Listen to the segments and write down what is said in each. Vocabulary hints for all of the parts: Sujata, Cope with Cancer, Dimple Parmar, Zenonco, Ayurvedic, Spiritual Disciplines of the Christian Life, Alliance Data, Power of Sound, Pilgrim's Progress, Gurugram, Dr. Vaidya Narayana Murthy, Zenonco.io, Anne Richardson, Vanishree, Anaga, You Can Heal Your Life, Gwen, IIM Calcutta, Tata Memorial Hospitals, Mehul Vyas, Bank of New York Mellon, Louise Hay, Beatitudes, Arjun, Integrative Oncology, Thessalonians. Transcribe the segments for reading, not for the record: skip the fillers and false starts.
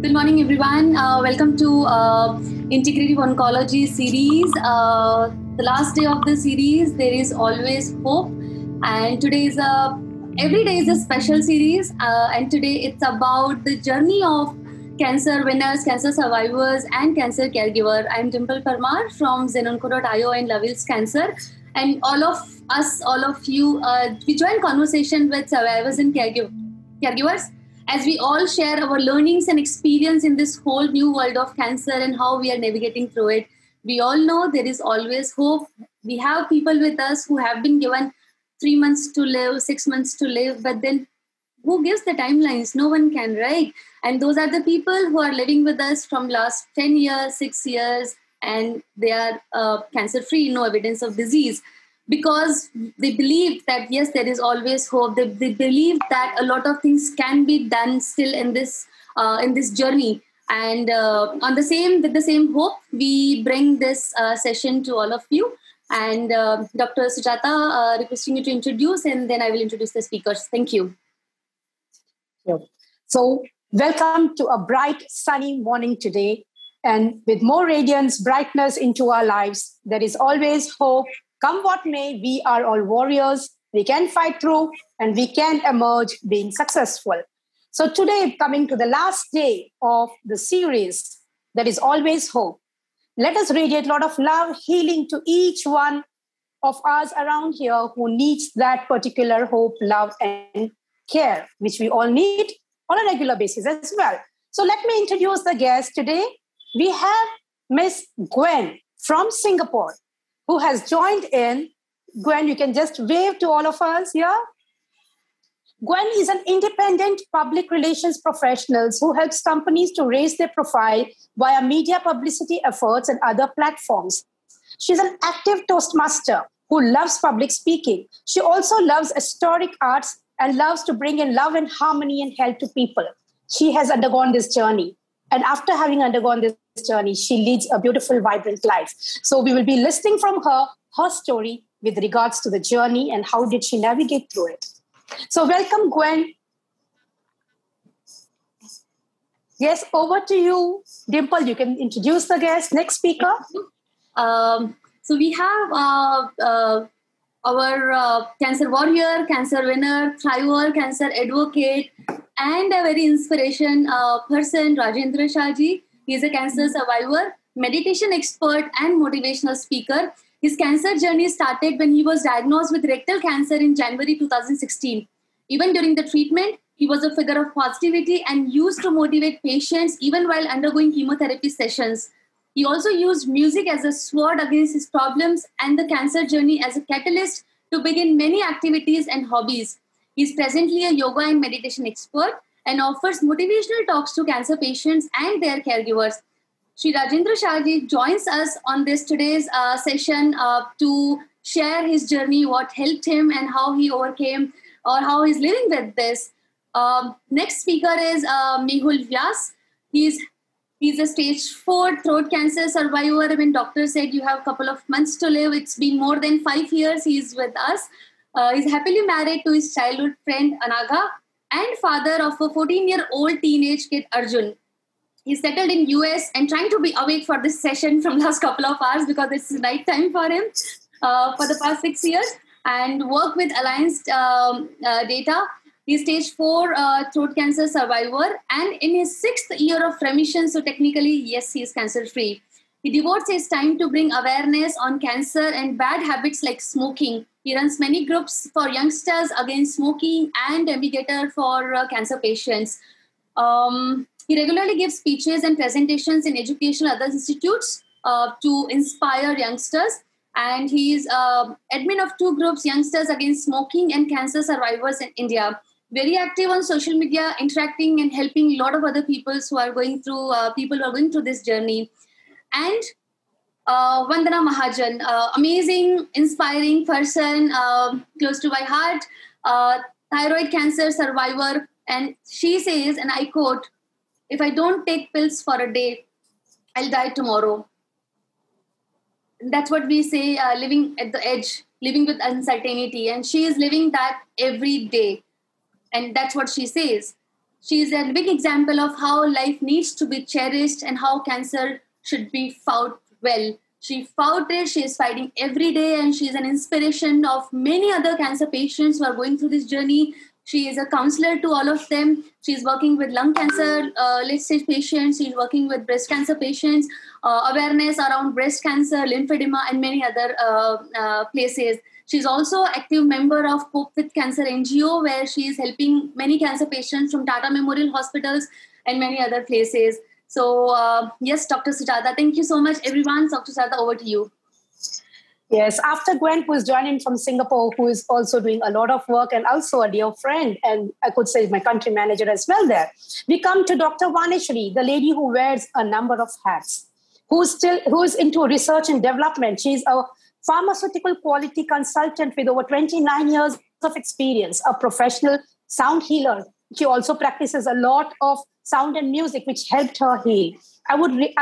Good morning, everyone. Welcome to Integrative Oncology series. The last day of the series, there is always hope. And today is every day is a special series. And today it's about the journey of cancer winners, cancer survivors, and cancer caregiver. I'm Dimple Parmar from Zenonco.io and Love Is Cancer. And all of us, all of you, we join conversation with survivors and caregivers. As we all share our learnings and experience in this whole new world of cancer and how we are navigating through it. We all know there is always hope. We have people with us who have been given 3 months to live, 6 months to live, but then who gives the timelines? No one can, right? And those are the people who are living with us from last 10 years, 6 years, and they are cancer-free, no evidence of disease. Because they believed that, yes, there is always hope. They believed that a lot of things can be done still in this journey. And with the same hope, we bring this session to all of you. And Dr. Sujata, requesting you to introduce, and then I will introduce the speakers. Thank you. So welcome to a bright, sunny morning today. And with more radiance, brightness into our lives, there is always hope. Come what may, we are all warriors. We can fight through and we can emerge being successful. So today, coming to the last day of the series, there is always hope. Let us radiate a lot of love, healing to each one of us around here who needs that particular hope, love and care, which we all need on a regular basis as well. So let me introduce the guest today. We have Miss Gwen from Singapore, who has joined in. Gwen, you can just wave to all of us here. Gwen is an independent public relations professional who helps companies to raise their profile via media publicity efforts and other platforms. She's an active Toastmaster who loves public speaking. She also loves historic arts and loves to bring in love and harmony and help to people. She has undergone this journey. And after having undergone this journey, she leads a beautiful, vibrant life. So we will be listening from her story with regards to the journey and how did she navigate through it. So welcome, Gwen. Yes, over to you, Dimple. You can introduce the guest. Next speaker. So we have our cancer warrior, cancer winner, thriver, cancer advocate, and a very inspiration person, Rajendra Shah ji. He is a cancer survivor, meditation expert, and motivational speaker. His cancer journey started when he was diagnosed with rectal cancer in January 2016. Even during the treatment, he was a figure of positivity and used to motivate patients even while undergoing chemotherapy sessions. He also used music as a sword against his problems and the cancer journey as a catalyst to begin many activities and hobbies. He is presently a yoga and meditation expert and offers motivational talks to cancer patients and their caregivers. Shri Rajendra Shah ji joins us on this today's session to share his journey, what helped him and how he overcame or how he's living with this. Next speaker is Mehul Vyas. He's a stage 4 throat cancer survivor. When doctor said you have a couple of months to live, it's been more than 5 years he's with us. He's happily married to his childhood friend Anaga and father of a 14-year-old teenage kid Arjun. He's settled in US and trying to be awake for this session from last couple of hours because it's night time for him for the past 6 years and work with Alliance Data. He's stage 4 throat cancer survivor and in his 6th year of remission, so technically, yes, he is cancer-free. He devotes his time to bring awareness on cancer and bad habits like smoking. He runs many groups for youngsters against smoking and navigator for cancer patients. He regularly gives speeches and presentations in educational other institutes to inspire youngsters. And he is admin of 2 groups, Youngsters Against Smoking and Cancer Survivors in India. Very active on social media, interacting and helping a lot of other people who are going through this journey. And Vandana Mahajan, amazing, inspiring person, close to my heart, thyroid cancer survivor. And she says, and I quote, "If I don't take pills for a day, I'll die tomorrow." That's what we say, living at the edge, living with uncertainty. And she is living that every day. And that's what she says. She is a big example of how life needs to be cherished and how cancer should be fought well. She fought it, she is fighting every day, and she is an inspiration of many other cancer patients who are going through this journey. She is a counselor to all of them. She is working with lung cancer late-stage patients. She is working with breast cancer patients, awareness around breast cancer, lymphedema, and many other places. She's also an active member of Cope with Cancer NGO, where she is helping many cancer patients from Tata Memorial Hospitals and many other places. So, yes, Dr. Sujata, thank you so much, everyone. Dr. Sujata, over to you. Yes, after Gwen, who is joining from Singapore, who is also doing a lot of work and also a dear friend, and I could say my country manager as well there, we come to Dr. Vanishree, the lady who wears a number of hats, who is into research and development. She's a pharmaceutical quality consultant with over 29 years of experience, a professional sound healer. She also practices a lot of sound and music, which helped her heal. I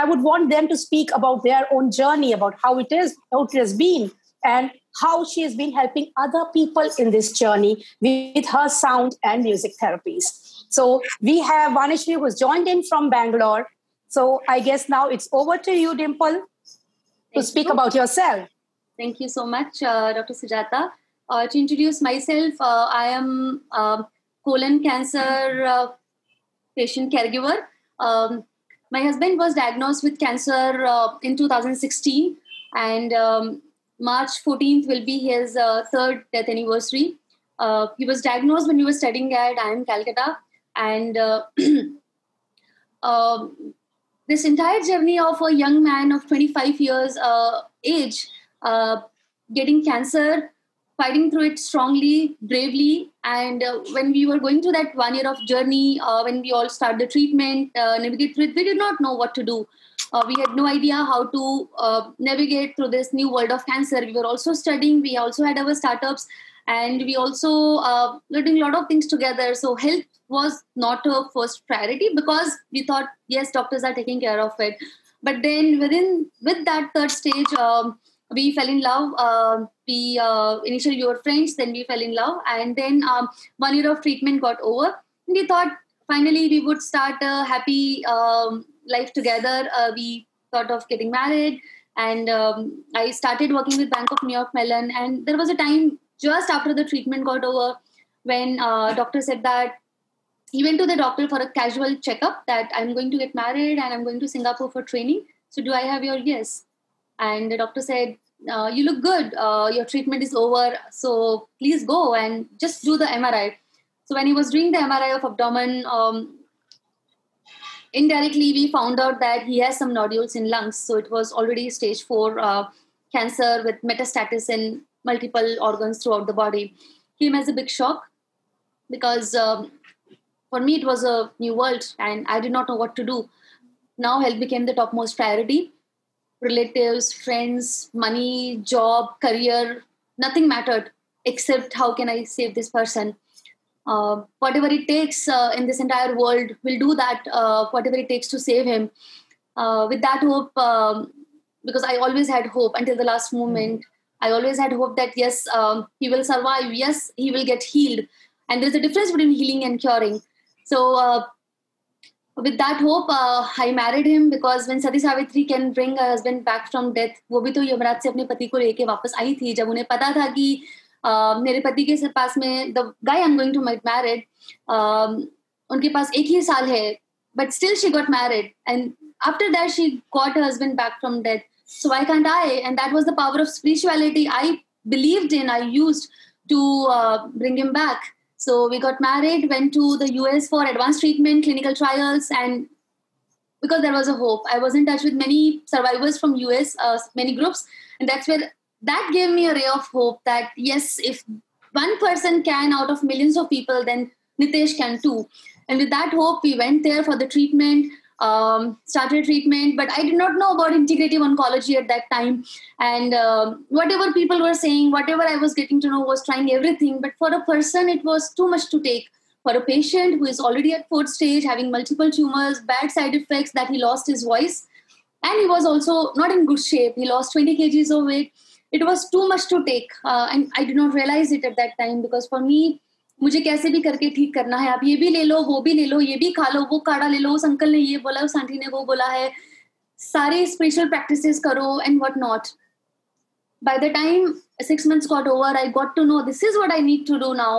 would want them to speak about their own journey, about how it has been, and how she has been helping other people in this journey with her sound and music therapies. So we have Vanishree, who has joined in from Bangalore. So I guess now it's over to you, Dimple, to speak about yourself. Thank you so much, Dr. Sujata. To introduce myself, I am colon cancer patient caregiver. My husband was diagnosed with cancer in 2016, and March 14th will be his third death anniversary. He was diagnosed when he was studying at IIM Calcutta, and this entire journey of a young man of 25 years age, getting cancer, fighting through it strongly, bravely. And when we were going through that 1 year of journey, when we all started the treatment, navigate through it, we did not know what to do. We had no idea how to navigate through this new world of cancer. We were also studying. We also had our startups, and we also were doing a lot of things together. So health was not a first priority because we thought, yes, doctors are taking care of it. But then with that third stage, we fell in love. We initially were friends, then we fell in love. And then 1 year of treatment got over. And we thought finally we would start a happy life together. We thought of getting married. And I started working with Bank of New York Mellon. And there was a time just after the treatment got over when doctor said that he went to the doctor for a casual checkup that I'm going to get married and I'm going to Singapore for training. So do I have your yes? And the doctor said, you look good. Your treatment is over. So please go and just do the MRI. So when he was doing the MRI of abdomen, indirectly we found out that he has some nodules in lungs. So it was already stage 4 cancer with metastasis in multiple organs throughout the body. Came as a big shock because for me it was a new world and I did not know what to do. Now health became the topmost priority. Relatives, friends, money, job, career, nothing mattered except how can I save this person. Whatever it takes in this entire world, we'll do that, whatever it takes to save him. With that hope, because I always had hope until the last moment, I always had hope that yes, he will survive, yes, he will get healed. And there's a difference between healing and curing. So, with that hope, I married him because when Sati Savitri can bring her husband back from death, वो भी तो यमराज से अपने पति को लेके वापस आई थी जब उन्हें पता था कि मेरे पति के पास में the guy I'm going to get married, उनके पास एक ही साल है, but still she got married and after that she got her husband back from death. So why can't I? And that was the power of spirituality I believed in. I used to bring him back. So we got married, went to the US for advanced treatment, clinical trials, and because there was a hope. I was in touch with many survivors from US, many groups, and that's where that gave me a ray of hope that yes, if one person can out of millions of people, then Nitesh can too. And with that hope, we went there for the treatment, started treatment, but I did not know about integrative oncology at that time. And whatever people were saying, whatever I was getting to know, was trying everything. But for a person, it was too much to take. For a patient who is already at 4th stage, having multiple tumors, bad side effects that he lost his voice. And he was also not in good shape. He lost 20 kgs of weight. It was too much to take. And I did not realize it at that time because for me, मुझे कैसे भी करके ठीक करना है, आप ये भी ले लो, वो भी ले लो, ये भी खा लो, वो काढ़ा ले लो, उस अंकल ने ये बोला, उस आंटी ने वो बोला है, सारे स्पिरिचुअल प्रैक्टिसेस करो and what not. By the time 6 months got over, I got to know this is what I need to do now.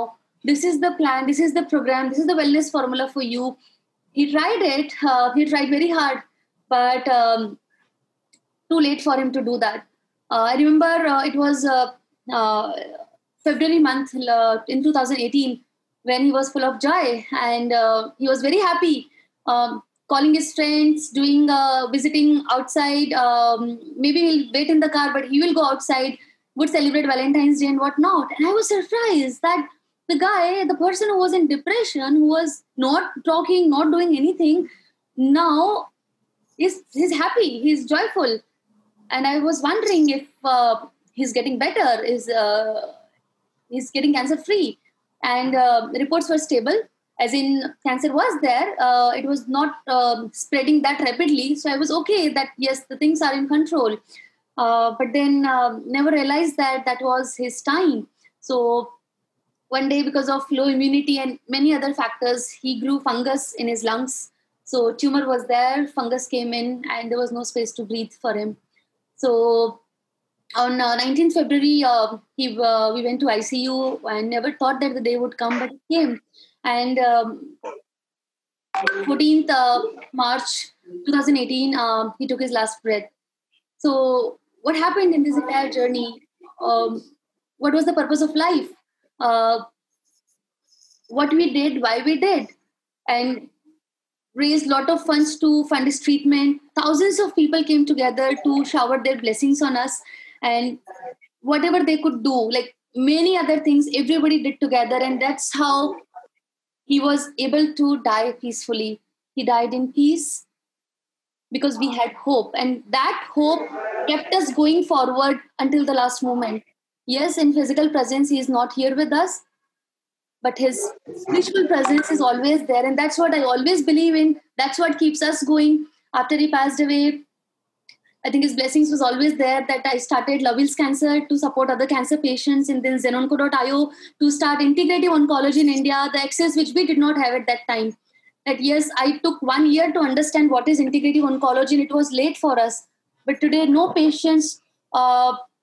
This is the plan. This is the program. This is the wellness formula for you. He tried it. He tried very hard, but too late for him to do that. I remember it was February month in 2018 when he was full of joy and he was very happy. Calling his friends, doing visiting outside, maybe he'll wait in the car, but he will go outside, would celebrate Valentine's Day and whatnot. And I was surprised that the guy, the person who was in depression, who was not talking, not doing anything, now he's happy, he's joyful. And I was wondering if he's getting better, he's getting cancer-free. And reports were stable. As in, cancer was there. It was not spreading that rapidly. So I was okay that, yes, the things are in control. But then never realized that was his time. So one day, because of low immunity and many other factors, he grew fungus in his lungs. So tumor was there, fungus came in, and there was no space to breathe for him. So on 19th February, we went to ICU. I never thought that the day would come, but it came. And 14th March 2018, he took his last breath. So what happened in this entire journey? What was the purpose of life? What we did, why we did, and raised a lot of funds to fund his treatment. Thousands of people came together to shower their blessings on us and whatever they could do, like many other things, everybody did together. And that's how he was able to die peacefully. He died in peace because we had hope. And that hope kept us going forward until the last moment. Yes, in physical presence, he is not here with us. But his spiritual presence is always there. And that's what I always believe in. That's what keeps us going. After he passed away, I think his blessings was always there that I started Love Is Cancer to support other cancer patients, and then Zenonco.io to start Integrative Oncology in India, the access which we did not have at that time. That yes, I took 1 year to understand what is Integrative Oncology and it was late for us. But today, no patients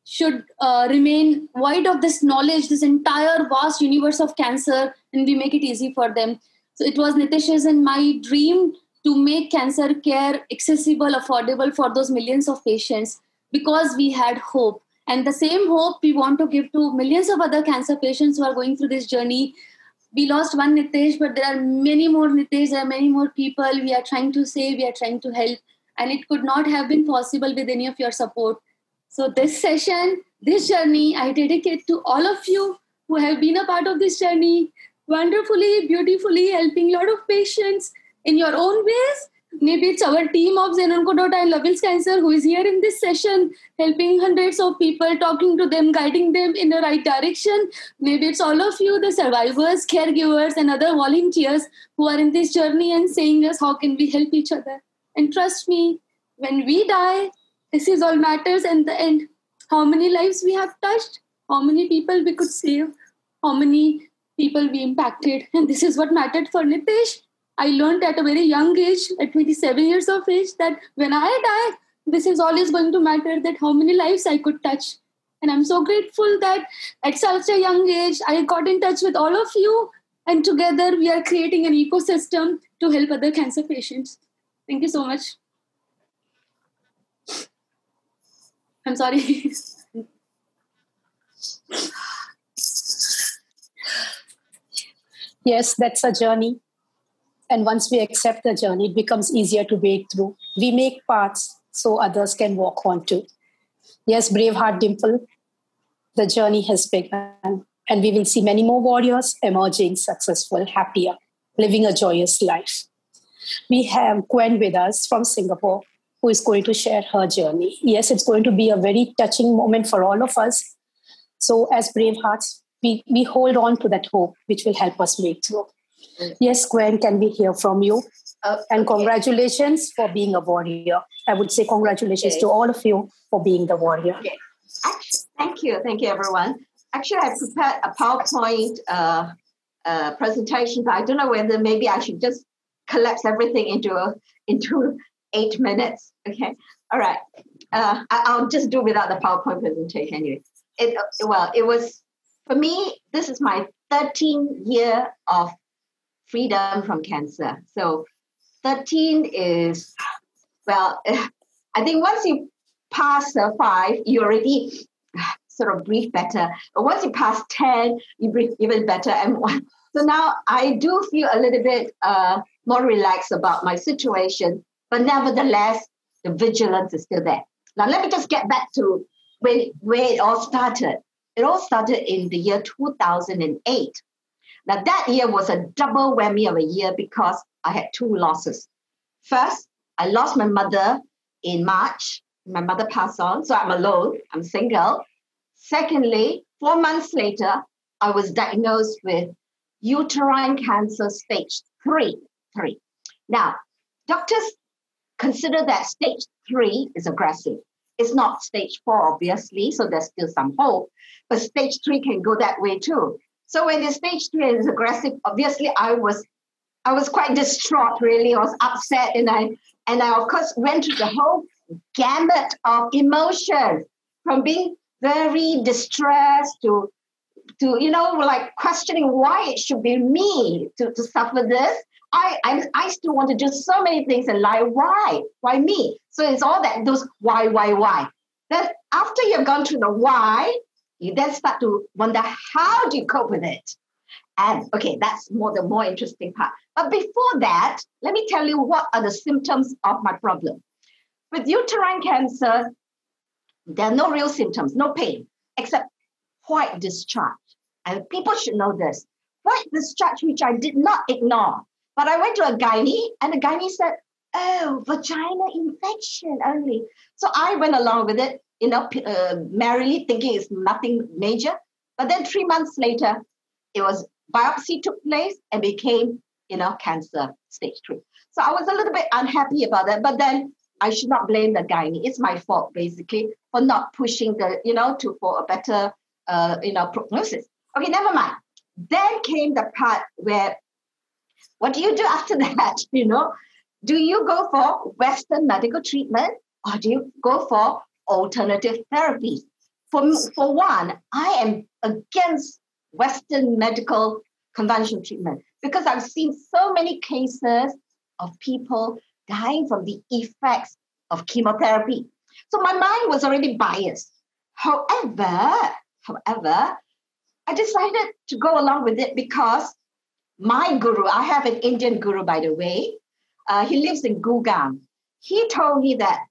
should remain void of this knowledge, this entire vast universe of cancer, and we make it easy for them. So it was Nitesh's and my dream to make cancer care accessible, affordable for those millions of patients because we had hope. And the same hope we want to give to millions of other cancer patients who are going through this journey. We lost one Nitesh, but there are many more Nitesh, there are many more people we are trying to save, we are trying to help. And it could not have been possible with any of your support. So this session, this journey, I dedicate to all of you who have been a part of this journey, wonderfully, beautifully, helping a lot of patients, in your own ways. Maybe it's our team of Zenonco.io and Love Is Cancer who is here in this session, helping hundreds of people, talking to them, guiding them in the right direction. Maybe it's all of you, the survivors, caregivers, and other volunteers who are in this journey and saying us, how can we help each other? And trust me, when we die, this is all matters. And the end, how many lives we have touched, how many people we could save, how many people we impacted. And this is what mattered for Nitesh. I learned at a very young age, at 27 years of age, that when I die, this is always going to matter, that how many lives I could touch. And I'm so grateful that at such a young age, I got in touch with all of you. And together, we are creating an ecosystem to help other cancer patients. Thank you so much. I'm sorry. Yes, that's a journey. And once we accept the journey, it becomes easier to wade through. We make paths so others can walk on too. Yes, Braveheart Dimple, the journey has begun. And we will see many more warriors emerging successful, happier, living a joyous life. We have Gwen with us from Singapore, who is going to share her journey. Yes, it's going to be a very touching moment for all of us. So as Bravehearts, we hold on to that hope, which will help us make through. Yes, Gwen, can we hear from you? And congratulations for being a warrior. I would say congratulations to all of you for being the warrior. Okay. Thank you everyone. Actually, I prepared a PowerPoint presentations. I don't know whether maybe I should just collapse everything into 8 minutes. Okay. All right. I'll just do without the PowerPoint presentation anyway. It was, for me, this is my 13th year of freedom from cancer. So 13 is, well, I think once you pass 5, you already sort of breathe better. But once you pass 10, you breathe even better. And so now I do feel a little bit more relaxed about my situation. But nevertheless, the vigilance is still there. Now, let me just get back to where it all started. It all started in the year 2008. Now, that year was a double whammy of a year because I had 2 losses. First, I lost my mother in March. My mother passed on, so I'm alone. I'm single. Secondly, 4 months later, I was diagnosed with uterine cancer stage 3. Now, doctors consider that stage 3 is aggressive. It's not stage 4, obviously, so there's still some hope. But stage 3 can go that way too. So when the stage 3 is aggressive, obviously I was quite distraught, really. I was upset, and I of course went through the whole gamut of emotions, from being very distressed to like questioning why it should be me to suffer this. I still want to do so many things and like, why me? So it's all that, those why. Then after you've gone through the why, you then start to wonder, how do you cope with it? And okay, that's the more interesting part. But before that, let me tell you what are the symptoms of my problem. With uterine cancer, there are no real symptoms, no pain, except white discharge. And people should know this. White discharge, which I did not ignore. But I went to a gynae, and the gynae said, oh, vagina infection only. So I went along with it, merrily thinking it's nothing major. But then 3 months later, it was biopsy took place and became, cancer stage 3. So I was a little bit unhappy about that. But then I should not blame the gynae. It's my fault, basically, for not pushing for a better, prognosis. Okay, never mind. Then came the part where, what do you do after that? Do you go for Western medical treatment or do you go for alternative therapy? For one, I am against Western medical conventional treatment because I've seen so many cases of people dying from the effects of chemotherapy. So my mind was already biased. However, I decided to go along with it because my guru, I have an Indian guru, by the way. He lives in Gurugram. He told me that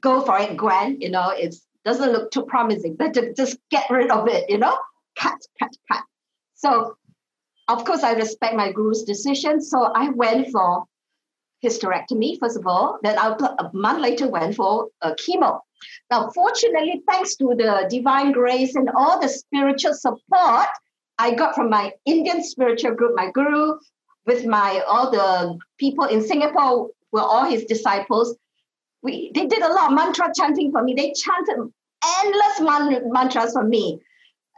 go for it, Gwen. It doesn't look too promising. Better just get rid of it, Cut. So, of course, I respect my guru's decision. So I went for hysterectomy, first of all. Then a month later went for chemo. Now, fortunately, thanks to the divine grace and all the spiritual support I got from my Indian spiritual group, my guru, with all the people in Singapore were all his disciples. They did a lot of mantra chanting for me. They chanted endless mantras for me.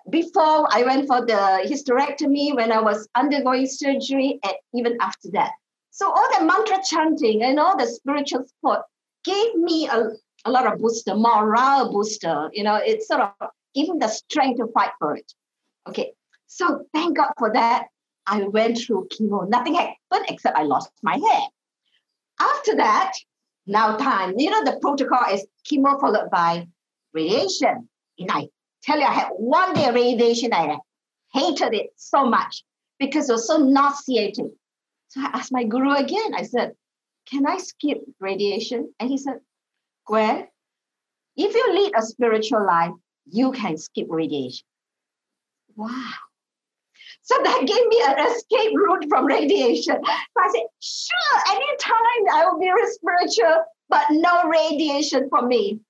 Before I went for the hysterectomy, when I was undergoing surgery, and even after that. So all the mantra chanting and all the spiritual support gave me a lot of booster, morale booster. It sort of gave me the strength to fight for it. Okay. So thank God for that. I went through chemo. Nothing happened except I lost my hair. After that, now time. The protocol is chemo followed by radiation. And I tell you, I had 1 day of radiation. I hated it so much because it was so nauseating. So I asked my guru again. I said, can I skip radiation? And he said, Gwen, if you lead a spiritual life, you can skip radiation. Wow. So that gave me an escape route from radiation. So I said, sure, anytime I will be spiritual, but no radiation for me.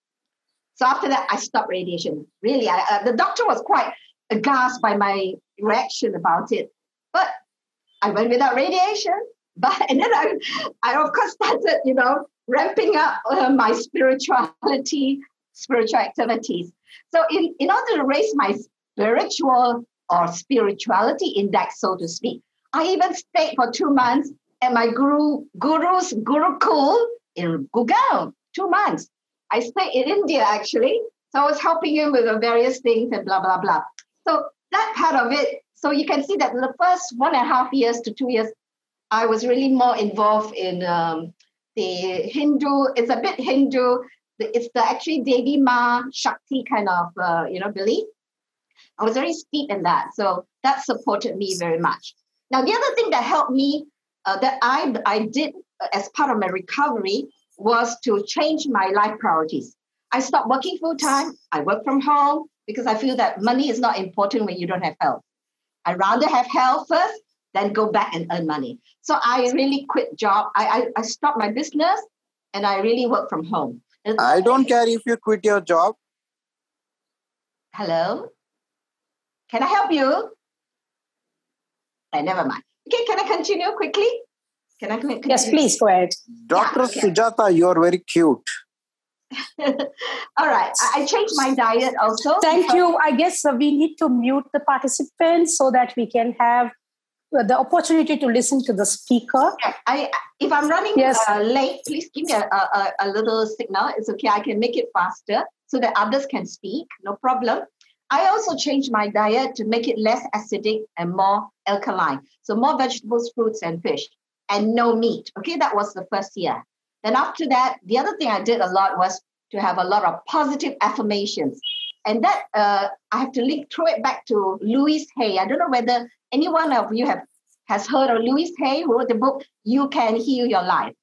So after that, I stopped radiation. Really, the doctor was quite aghast by my reaction about it. But I went without radiation. And then I of course started, ramping up my spiritual activities. So in order to raise my spiritual or spirituality index, so to speak. I even stayed for 2 months at my guru's gurukul in Gurugram, 2 months. I stayed in India, actually. So I was helping him with the various things and blah, blah, blah. So that part of it, so you can see that in the first 1.5 years to 2 years, I was really more involved in the Hindu, it's a bit Hindu, it's the actually Devi Ma Shakti kind of, belief. I was very steep in that. So that supported me very much. Now, the other thing that helped me that I did as part of my recovery was to change my life priorities. I stopped working full-time. I work from home because I feel that money is not important when you don't have health. I'd rather have health first, then go back and earn money. So I really quit job. I stopped my business and I really work from home. I don't care if you quit your job. Hello? Can I help you? Never mind. Okay, can I continue quickly? Can I continue? Yes, please go ahead. Dr. Yeah, okay. Sujata, you are very cute. All right. I changed my diet also. Thank you. I guess we need to mute the participants so that we can have the opportunity to listen to the speaker. Yeah, if I'm running late, please give me a little signal. It's okay. I can make it faster so that others can speak. No problem. I also changed my diet to make it less acidic and more alkaline. So more vegetables, fruits, and fish, and no meat. Okay, that was the first year. Then after that, the other thing I did a lot was to have a lot of positive affirmations. And that, I have to link through it back to Louise Hay. I don't know whether any one of you has heard of Louise Hay, who wrote the book, You Can Heal Your Life.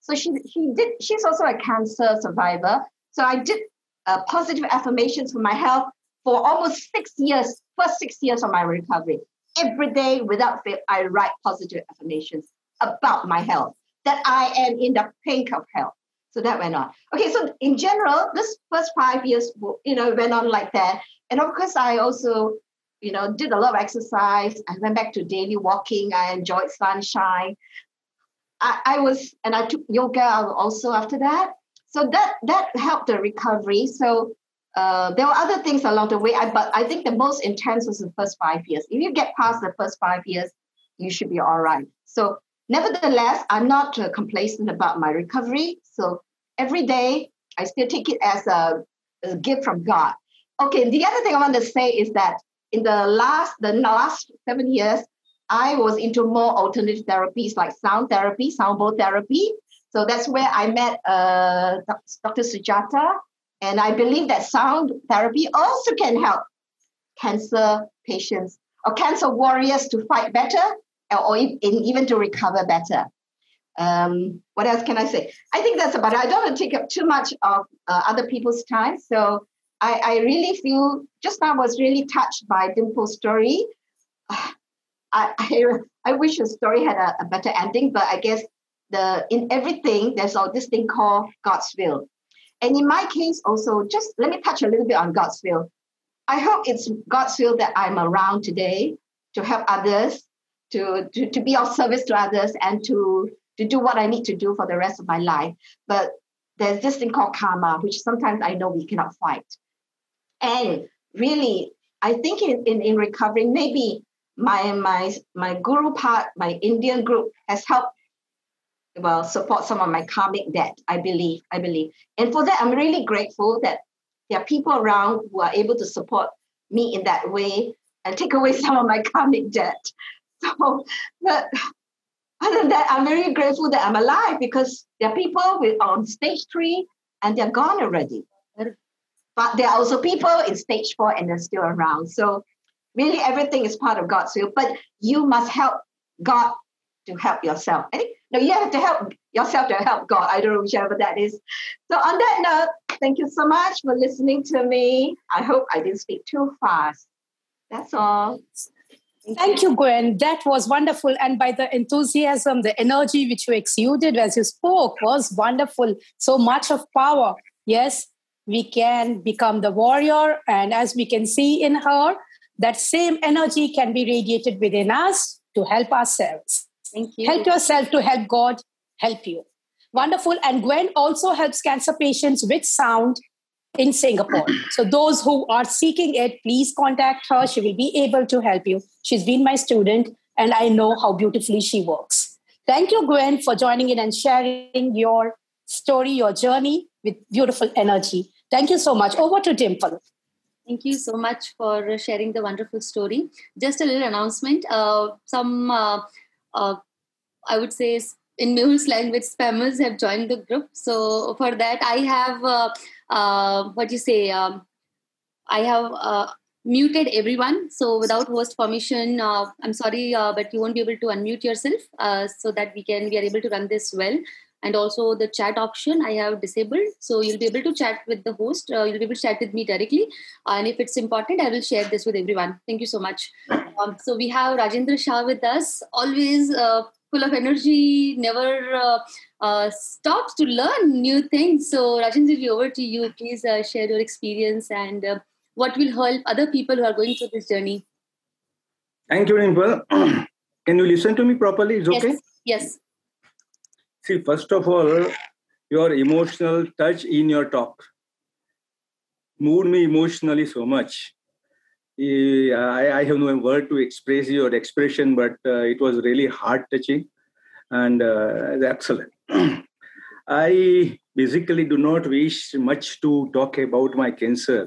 So she's also a cancer survivor. So I did positive affirmations for my health, for almost 6 years, first 6 years of my recovery. Every day without fail, I write positive affirmations about my health, that I am in the pink of health. So that went on. Okay, so in general, this first 5 years, went on like that. And of course, I also, did a lot of exercise. I went back to daily walking. I enjoyed sunshine. I took yoga also after that. So that helped the recovery. So there were other things along the way, but I think the most intense was the first 5 years. If you get past the first 5 years, you should be all right. So nevertheless, I'm not complacent about my recovery. So every day, I still take it as a gift from God. Okay, the other thing I want to say is that in the last 7 years, I was into more alternative therapies like sound therapy, sound bowl therapy. So that's where I met Dr. Sujata. And I believe that sound therapy also can help cancer patients or cancer warriors to fight better or even to recover better. What else can I say? I think that's about it. I don't want to take up too much of other people's time. So I really feel, just now I was really touched by Dimple's story. I wish her story had a better ending, but I guess in everything, there's all this thing called God's will. And in my case also, just let me touch a little bit on God's will. I hope it's God's will that I'm around today to help others, to be of service to others and to do what I need to do for the rest of my life. But there's this thing called karma, which sometimes I know we cannot fight. And really, I think in recovering, maybe my guru part, my Indian group has helped support some of my karmic debt, I believe. And for that, I'm really grateful that there are people around who are able to support me in that way and take away some of my karmic debt. So, but other than that, I'm very grateful that I'm alive because there are people on stage 3 and they're gone already. But there are also people in stage 4 and they're still around. So really everything is part of God's will, but you must help God to help yourself. No, you have to help yourself to help God. I don't know whichever that is. So on that note, thank you so much for listening to me. I hope I didn't speak too fast. That's all. Thank you, Gwen. That was wonderful. And by the enthusiasm, the energy which you exuded as you spoke was wonderful. So much of power. Yes, we can become the warrior. And as we can see in her, that same energy can be radiated within us to help ourselves. Thank you. Help yourself to help God help you. Wonderful. And Gwen also helps cancer patients with sound in Singapore. So those who are seeking it, please contact her. She will be able to help you. She's been my student and I know how beautifully she works. Thank you, Gwen, for joining in and sharing your story, your journey with beautiful energy. Thank you so much. Over to Dimple. Thank you so much for sharing the wonderful story. Just a little announcement. I would say, in Mehul's language, spammers have joined the group. So for that, I have, muted everyone. So without host permission, I'm sorry, but you won't be able to unmute yourself so that we are able to run this well. And also the chat option I have disabled. So you'll be able to chat with the host. You'll be able to chat with me directly. And if it's important, I will share this with everyone. Thank you so much. So we have Rajendra Shah with us, always full of energy, never stops to learn new things. So Rajendra, over to you. Please share your experience and what will help other people who are going through this journey. Thank you, Dimple. Can you listen to me properly? It's okay? Yes. See, first of all, your emotional touch in your talk moved me emotionally so much. I have no word to express your expression, but it was really heart-touching and excellent. I basically do not wish much to talk about my cancer,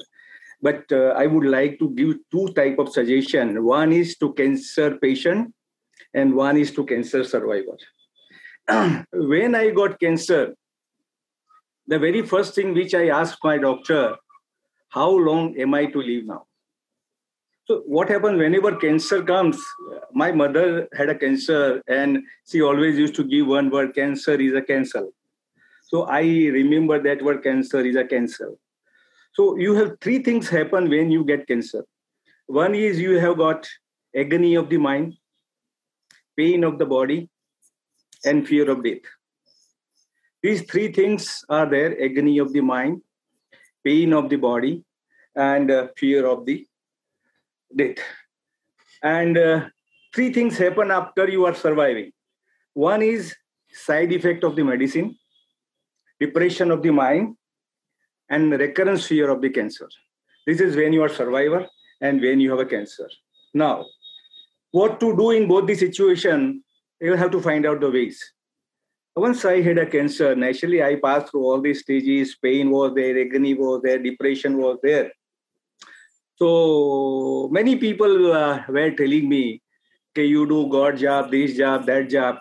but I would like to give two types of suggestions. One is to cancer patient and one is to cancer survivor. When I got cancer, the very first thing which I asked my doctor, how long am I to live now? So what happened whenever cancer comes, my mother had a cancer and she always used to give one word, cancer is a cancer. So I remember that word, cancer is a cancer. So you have three things happen when you get cancer. One is you have got agony of the mind, pain of the body, and fear of death. These three things are there, agony of the mind, pain of the body, and fear of the death. And three things happen after you are surviving. One is side effect of the medicine, depression of the mind, and recurrence fear of the cancer. This is when you are a survivor and when you have a cancer. Now, what to do in both the situation? You will have to find out the ways. Once I had a cancer, naturally I passed through all these stages. Pain was there, agony was there, depression was there. So many people were telling me, okay, you do God job, this job, that job.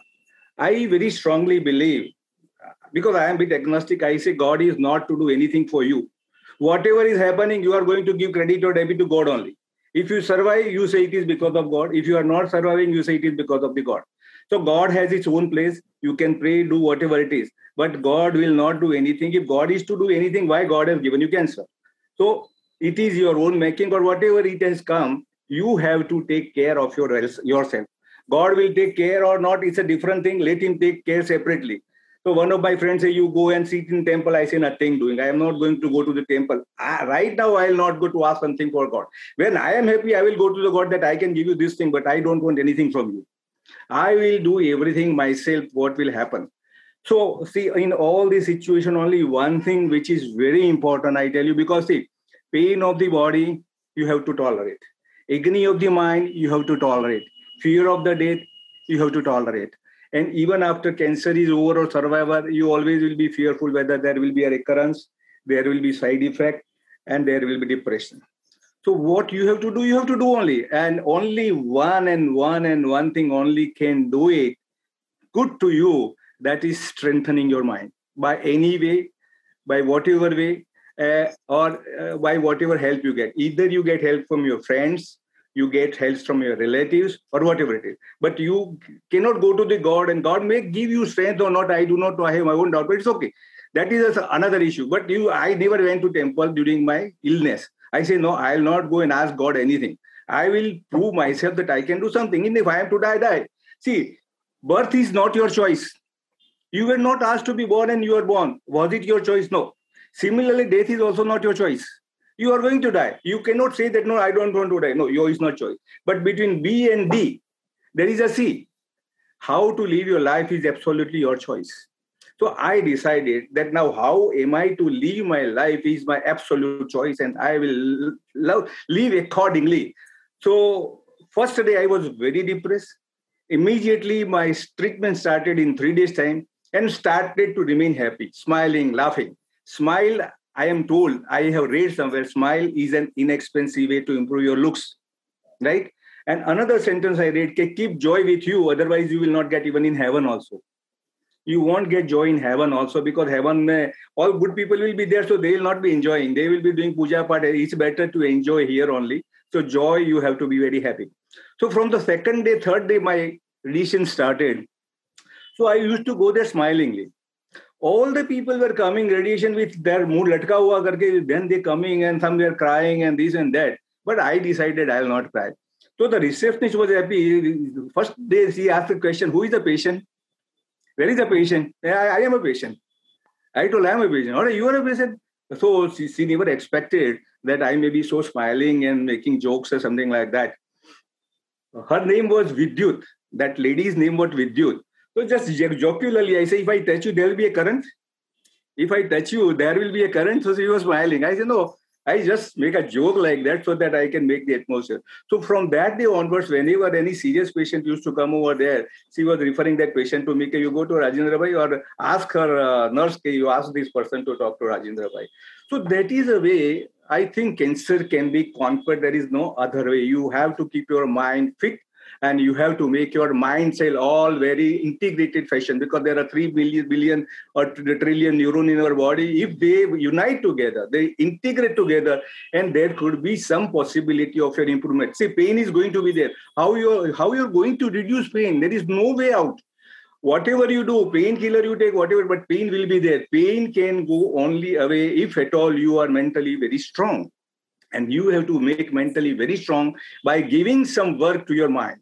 I very strongly believe, because I am a bit agnostic, I say God is not to do anything for you. Whatever is happening, you are going to give credit or debit to God only. If you survive, you say it is because of God. If you are not surviving, you say it is because of the God. So God has its own place. You can pray, do whatever it is. But God will not do anything. If God is to do anything, why God has given you cancer? So it is your own making or whatever it has come, you have to take care of yourself. God will take care or not. It's a different thing. Let him take care separately. So one of my friends say, you go and sit in temple. I say, nothing doing. I am not going to go to the temple. Right now, I will not go to ask something for God. When I am happy, I will go to the God that I can give you this thing, but I don't want anything from you. I will do everything myself, what will happen. So, see, in all this situation, only one thing which is very important, I tell you, because see, pain of the body, you have to tolerate. Agony of the mind, you have to tolerate. Fear of the death, you have to tolerate. And even after cancer is over or survivor, you always will be fearful whether there will be a recurrence, there will be side effect, and there will be depression. So what you have to do only. And only one thing only can do it good to you. That is strengthening your mind by any way, by whatever way, or by whatever help you get. Either you get help from your friends, you get help from your relatives, or whatever it is. But you cannot go to the God, and God may give you strength or not. I do not know. I have my own doubt, but it's okay. That is another issue. But I never went to temple during my illness. I say, no, I will not go and ask God anything. I will prove myself that I can do something. And if I am to die, die. See, birth is not your choice. You were not asked to be born and you are born. Was it your choice? No. Similarly, death is also not your choice. You are going to die. You cannot say that, no, I don't want to die. No, yours is not choice. But between B and D, there is a C. How to live your life is absolutely your choice. So I decided that now how am I to live my life is my absolute choice, and I will live accordingly. So first day I was very depressed. Immediately my treatment started in 3 days time and started to remain happy, smiling, laughing. Smile, I am told, I have read somewhere, smile is an inexpensive way to improve your looks, right? And another sentence I read, keep joy with you, otherwise you will not get even in heaven also. You won't get joy in heaven also, because heaven, all good people will be there, so they will not be enjoying. They will be doing puja, but it's better to enjoy here only. So joy, you have to be very happy. So from the second day, third day, my relation started. So I used to go there smilingly. All the people were coming radiation with their mood latka hua karke, then they coming and some were crying and this and that. But I decided I will not cry. So the receptionist was happy. First day she asked the question, who is the patient? Where is the patient? I am a patient. I told I am a patient. All right, you are a patient. So she never expected that I may be so smiling and making jokes or something like that. Her name was Vidyut. That lady's name was Vidyut. So just jocularly, I say, if I touch you, there will be a current. If I touch you, there will be a current. So she was smiling. I said, no, I just make a joke like that so that I can make the atmosphere. So from that day onwards, whenever any serious patient used to come over there, she was referring that patient to me. You go to Rajendra Bhai or ask her nurse, you ask this person to talk to Rajendra Bhai. So that is a way I think cancer can be conquered. There is no other way. You have to keep your mind fit and you have to make your mind cell all very integrated fashion, because there are 3 billion or trillion neurons in our body. If they unite together, they integrate together, and there could be some possibility of an improvement. See, pain is going to be there. How you're going to reduce pain? There is no way out. Whatever you do, painkiller you take, whatever, but pain will be there. Pain can go only away if at all you are mentally very strong. And you have to make mentally very strong by giving some work to your mind.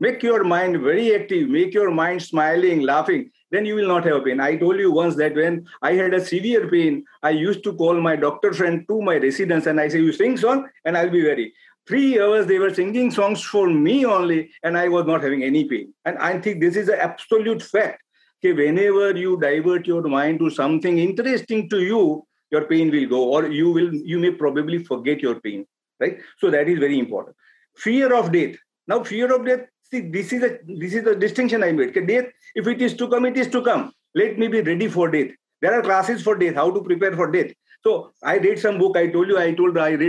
Make your mind very active. Make your mind smiling, laughing. Then you will not have pain. I told you once that when I had a severe pain, I used to call my doctor friend to my residence and I say, you sing song and I'll be very. 3 hours they were singing songs for me only and I was not having any pain. And I think this is an absolute fact. Okay, whenever you divert your mind to something interesting to you, your pain will go, or you may probably forget your pain, right? So that is very important. Fear of death. Now, fear of death, see, this is a distinction I made. Okay, death, if it is to come, it is to come. Let me be ready for death. There are classes for death, how to prepare for death. So I read some book. I read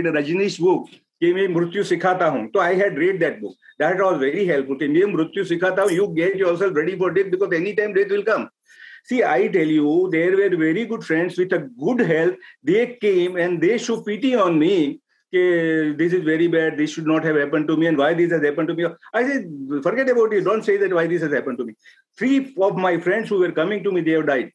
a Rajneesh book. So I had read that book. That was very helpful. You get yourself ready for death because anytime death will come. See, I tell you, there were very good friends with a good health. They came and they show pity on me. This is very bad. This should not have happened to me. And why this has happened to me? I said, forget about it. Don't say that why this has happened to me. 3 of my friends who were coming to me, they have died.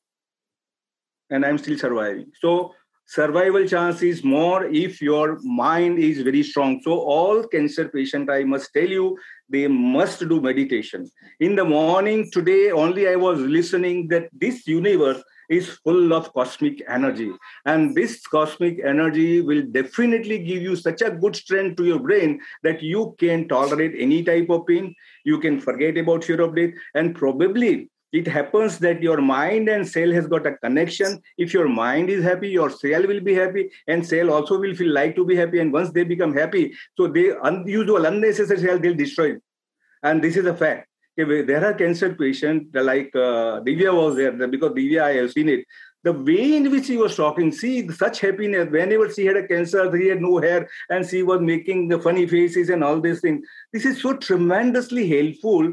And I'm still surviving. So survival chance is more if your mind is very strong. So all cancer patients, I must tell you, they must do meditation. In the morning today only I was listening that this universe is full of cosmic energy. And this cosmic energy will definitely give you such a good strength to your brain that you can tolerate any type of pain. You can forget about fear of death. And probably it happens that your mind and cell has got a connection. If your mind is happy, your cell will be happy and cell also will feel like to be happy. And once they become happy, so they unusual, unnecessary cell, they'll destroy it. And this is a fact. There are cancer patients like Divya was there, because Divya, I have seen it. The way in which she was talking, see such happiness. Whenever she had a cancer, she had no hair and she was making the funny faces and all these things. This is so tremendously helpful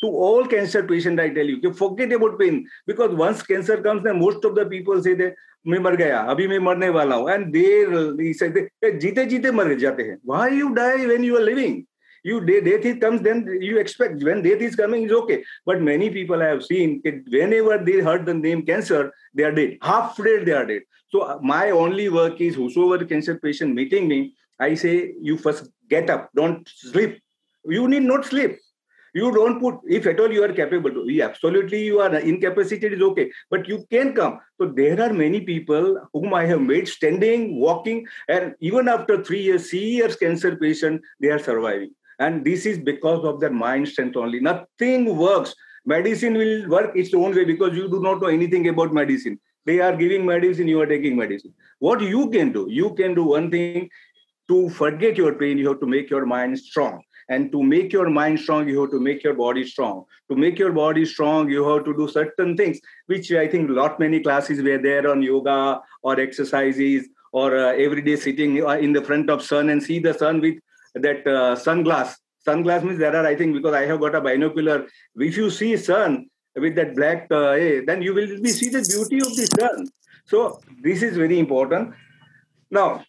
to all cancer patients, I tell you, forget about pain. Because once cancer comes, then most of the people say that, main mar gaya, abhi main marne wala hu. And they say, jite jite mar jate hain. Why you die when you are living? Death comes, then you expect when death is coming, it's okay. But many people I have seen, whenever they heard the name cancer, they are dead. Half dead, they are dead. So my only work is, whosoever cancer patient meeting me, I say, you first get up, don't sleep. You need not sleep. You don't put, if at all you are capable to, absolutely you are incapacitated, is okay, but you can come. So there are many people whom I have made standing, walking, and even after 3 years, 4 years cancer patient, they are surviving. And this is because of their mind strength only. Nothing works. medicine will work its own way because you do not know anything about medicine. They are giving medicine, you are taking medicine. What you can do one thing, to forget your pain, you have to make your mind strong. And to make your mind strong, you have to make your body strong. To make your body strong, you have to do certain things, which I think many classes were there on yoga or exercises or everyday sitting in the front of sun and see the sun with that sunglass. Sunglass means there are, I think, because I have got a binocular. If you see sun with that black, then you will see the beauty of the sun. So this is very important. Now,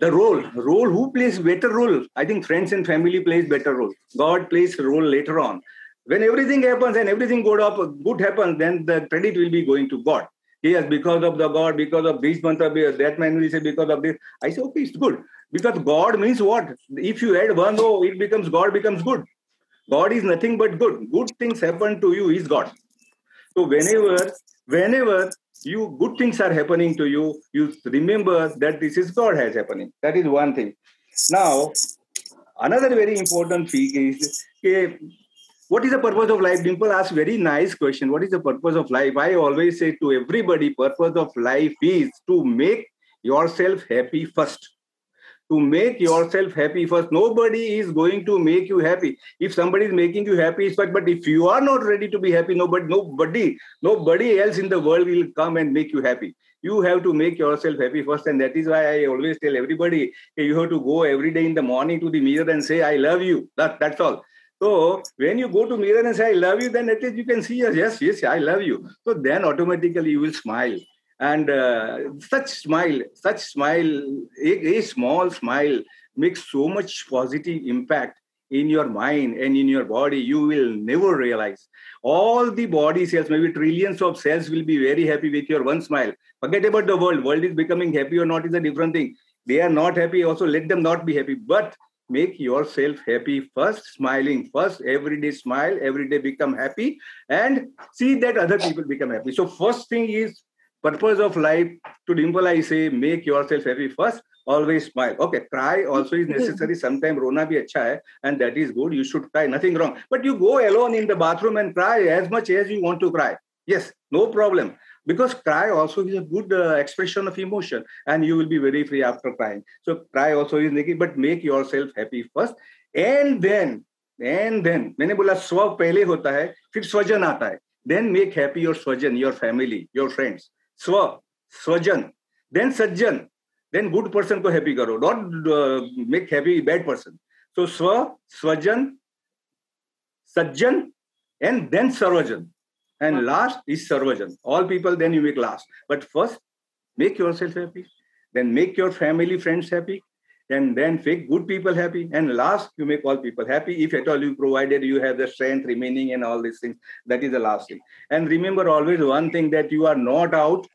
the role, who plays better role? I think friends and family plays better role. God plays role later on. When everything happens and everything good happens, then the credit will be going to God. Yes, because of the God, because of this month, that man will say because of this. I say, okay, it's good. Because God means what? If you add one, it becomes God becomes good. God is nothing but good. Good things happen to you is God. So whenever you good things are happening to you, you remember that this is God has happening. That is one thing. Now, another very important thing is, what is the purpose of life? Dimple asked very nice question. What is the purpose of life? I always say to everybody, purpose of life is to make yourself happy first. To make yourself happy first. Nobody is going to make you happy. If somebody is making you happy, it's fine. But if you are not ready to be happy, nobody else in the world will come and make you happy. You have to make yourself happy first. And that is why I always tell everybody, you have to go every day in the morning to the mirror and say, I love you. That's all. So when you go to mirror and say, I love you, then at least you can see, yes, I love you. So then automatically you will smile. And a small smile makes so much positive impact in your mind and in your body, you will never realize. All the body cells, maybe trillions of cells will be very happy with your one smile. Forget about the world. World is becoming happy or not is a different thing. They are not happy. Also, let them not be happy. But make yourself happy first, smiling first, every day smile, every day become happy and see that other people become happy. So first thing is, purpose of life, to Dimple, I say, make yourself happy first, always smile. Okay, cry also is necessary. Sometimes rona bhi acha hai, and that is good. You should cry, nothing wrong. But you go alone in the bathroom and cry as much as you want to cry. Yes, no problem. Because cry also is a good expression of emotion, and you will be very free after crying. So cry also is necessary, but make yourself happy first. And then, मैंने बोला स्व पहले होता है, फिर स्वजन आता है. Then make happy your स्वजन, your family, your friends. Swa, swajan, then sajjan, then good person ko happy karo. Don't make happy bad person. So swa, swajan, sajjan, and then sarvajan. And last is sarvajan. All people, then you make last. But first, make yourself happy. Then make your family, friends happy. And then make good people happy. And last, you make all people happy. If at all you provided, you have the strength remaining and all these things. That is the last thing. And remember always one thing that you are not out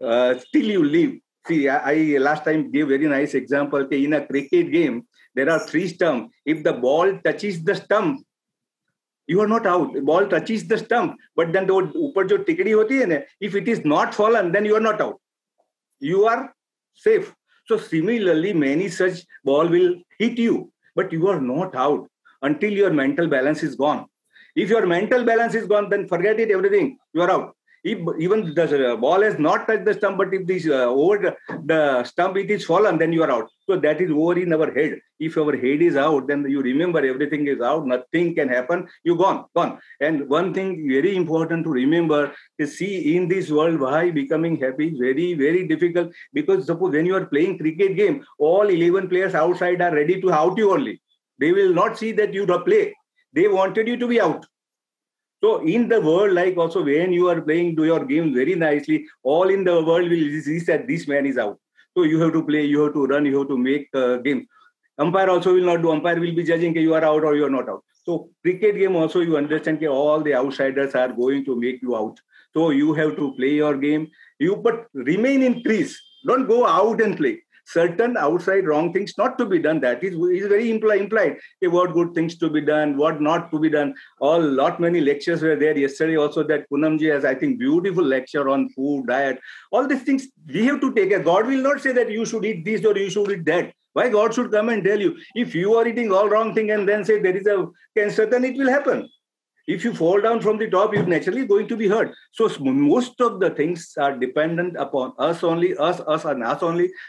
till you leave. See, I last time gave very nice example. Okay, in a cricket game, there are three stumps. If the ball touches the stump, you are not out. The ball touches the stump. But then the upar jo tikdi hoti hai na, if it is not fallen, then you are not out. You are safe. So similarly, many such ball will hit you, but you are not out until your mental balance is gone. If your mental balance is gone, then forget it, everything, you are out. If even the ball has not touched the stump, but if this over the stump, it is fallen, then you are out. So that is over in our head. If our head is out, then you remember everything is out, nothing can happen, you gone. And one thing very important to remember is, see, in this world, why becoming happy is very, very difficult. Because suppose when you are playing cricket game, all 11 players outside are ready to out you only. They will not see that you play. They wanted you to be out. So in the world, like also when you are playing do your game very nicely, all in the world will see that this man is out. So you have to play, you have to run, you have to make game. Umpire also will not do. Umpire will be judging that you are out or you are not out. So cricket game also you understand that all the outsiders are going to make you out. So you have to play your game. But remain in crease. Don't go out and play. Certain outside wrong things not to be done. That is very implied. Okay, what good things to be done, what not to be done. Many lectures were there yesterday also that Poonamji has, I think, beautiful lecture on food, diet. All these things we have to take care. God will not say that you should eat this or you should eat that. Why God should come and tell you? If you are eating all wrong thing and then say there is a cancer, then it will happen. If you fall down from the top, you're naturally going to be hurt. So most of the things are dependent upon us only.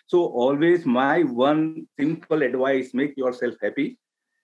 So always my one simple advice, make yourself happy,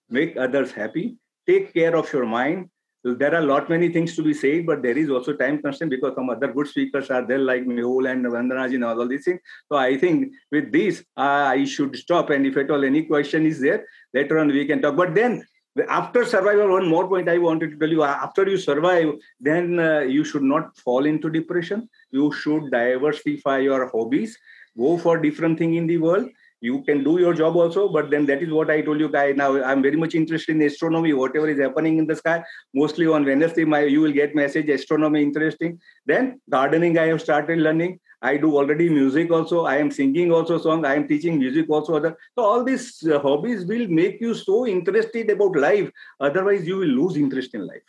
make others happy, take care of your mind. There are many things to be said, but there is also time constraint because some other good speakers are there like Mehul and Vandana and all these things. So I think with this, I should stop. And if at all any question is there, later on we can talk. But then after survival, one more point I wanted to tell you, after you survive, then you should not fall into depression. You should diversify your hobbies, go for different things in the world. You can do your job also, but then that is what I told you guys. Now I'm very much interested in astronomy, whatever is happening in the sky. Mostly on Wednesday, you will get message, astronomy interesting. Then gardening, I have started learning. I do already music also. I am singing also song. I am teaching music also. So all these hobbies will make you so interested about life. Otherwise, you will lose interest in life.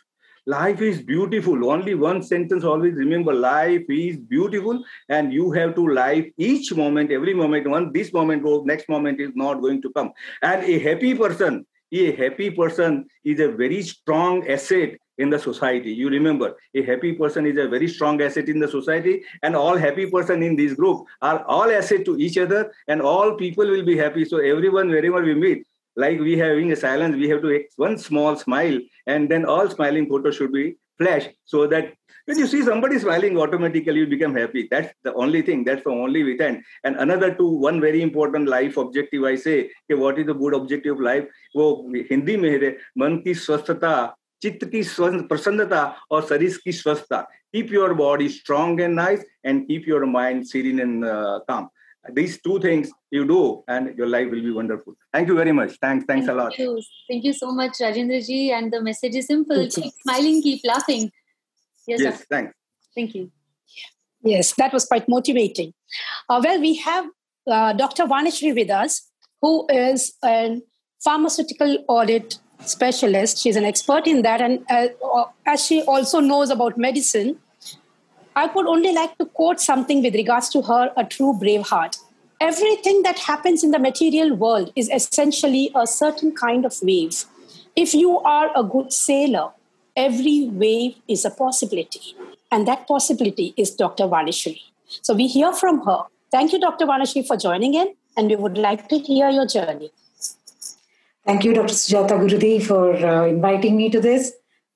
Life is beautiful. Only one sentence always remember, life is beautiful and you have to live each moment, every moment. Once this moment goes, next moment is not going to come. And a happy person is a very strong asset in the society. You remember, a happy person is a very strong asset in the society, and all happy person in this group are all asset to each other and all people will be happy. So everyone, wherever we meet, like we having a silence, we have to make one small smile and then all smiling photos should be flashed so that when you see somebody smiling, automatically you become happy. That's the only thing. That's the only return. And one very important life objective I say, okay, what is the good objective of life? Wo Hindi mein hai, man ki swasthata, chitta ki prasannata aur sharir ki swasthata. Keep your body strong and nice and keep your mind serene and calm. These two things you do and your life will be wonderful. Thank you very much. Thanks a lot. Thank you so much, Rajendra ji. And the message is simple. Keep smiling, keep laughing. Yes, thanks. Thank you. Yes, that was quite motivating. Well, we have Dr. Vanishree with us, who is a pharmaceutical audit specialist. She's an expert in that. And as she also knows about medicine, I would only like to quote something with regards to her, a true brave heart. Everything that happens in the material world is essentially a certain kind of wave. If you are a good sailor, every wave is a possibility. And that possibility is Dr. Vanishree. So we hear from her. Thank you, Dr. Vanishree, for joining in. And we would like to hear your journey. Thank you, Dr. Sujata Gurudev, for inviting me to this.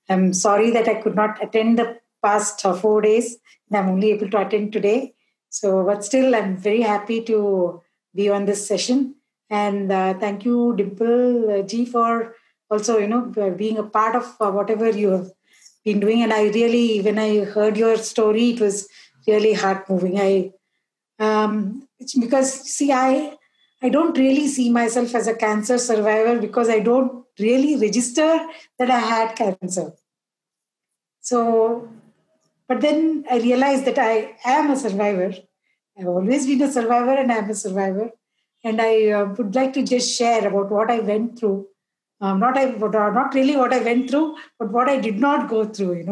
I'm sorry that I could not attend the past 4 days. I'm only able to attend today. So, but still, I'm very happy to be on this session. And thank you, Dimple ji, for also, being a part of whatever you have been doing. And when I heard your story, it was really heart-moving. I don't really see myself as a cancer survivor because I don't really register that I had cancer. So, but then I realized that I am a survivor. I've always been a survivor and I'm a survivor. And I would like to just share about what I went through. Not really what I went through, but what I did not go through,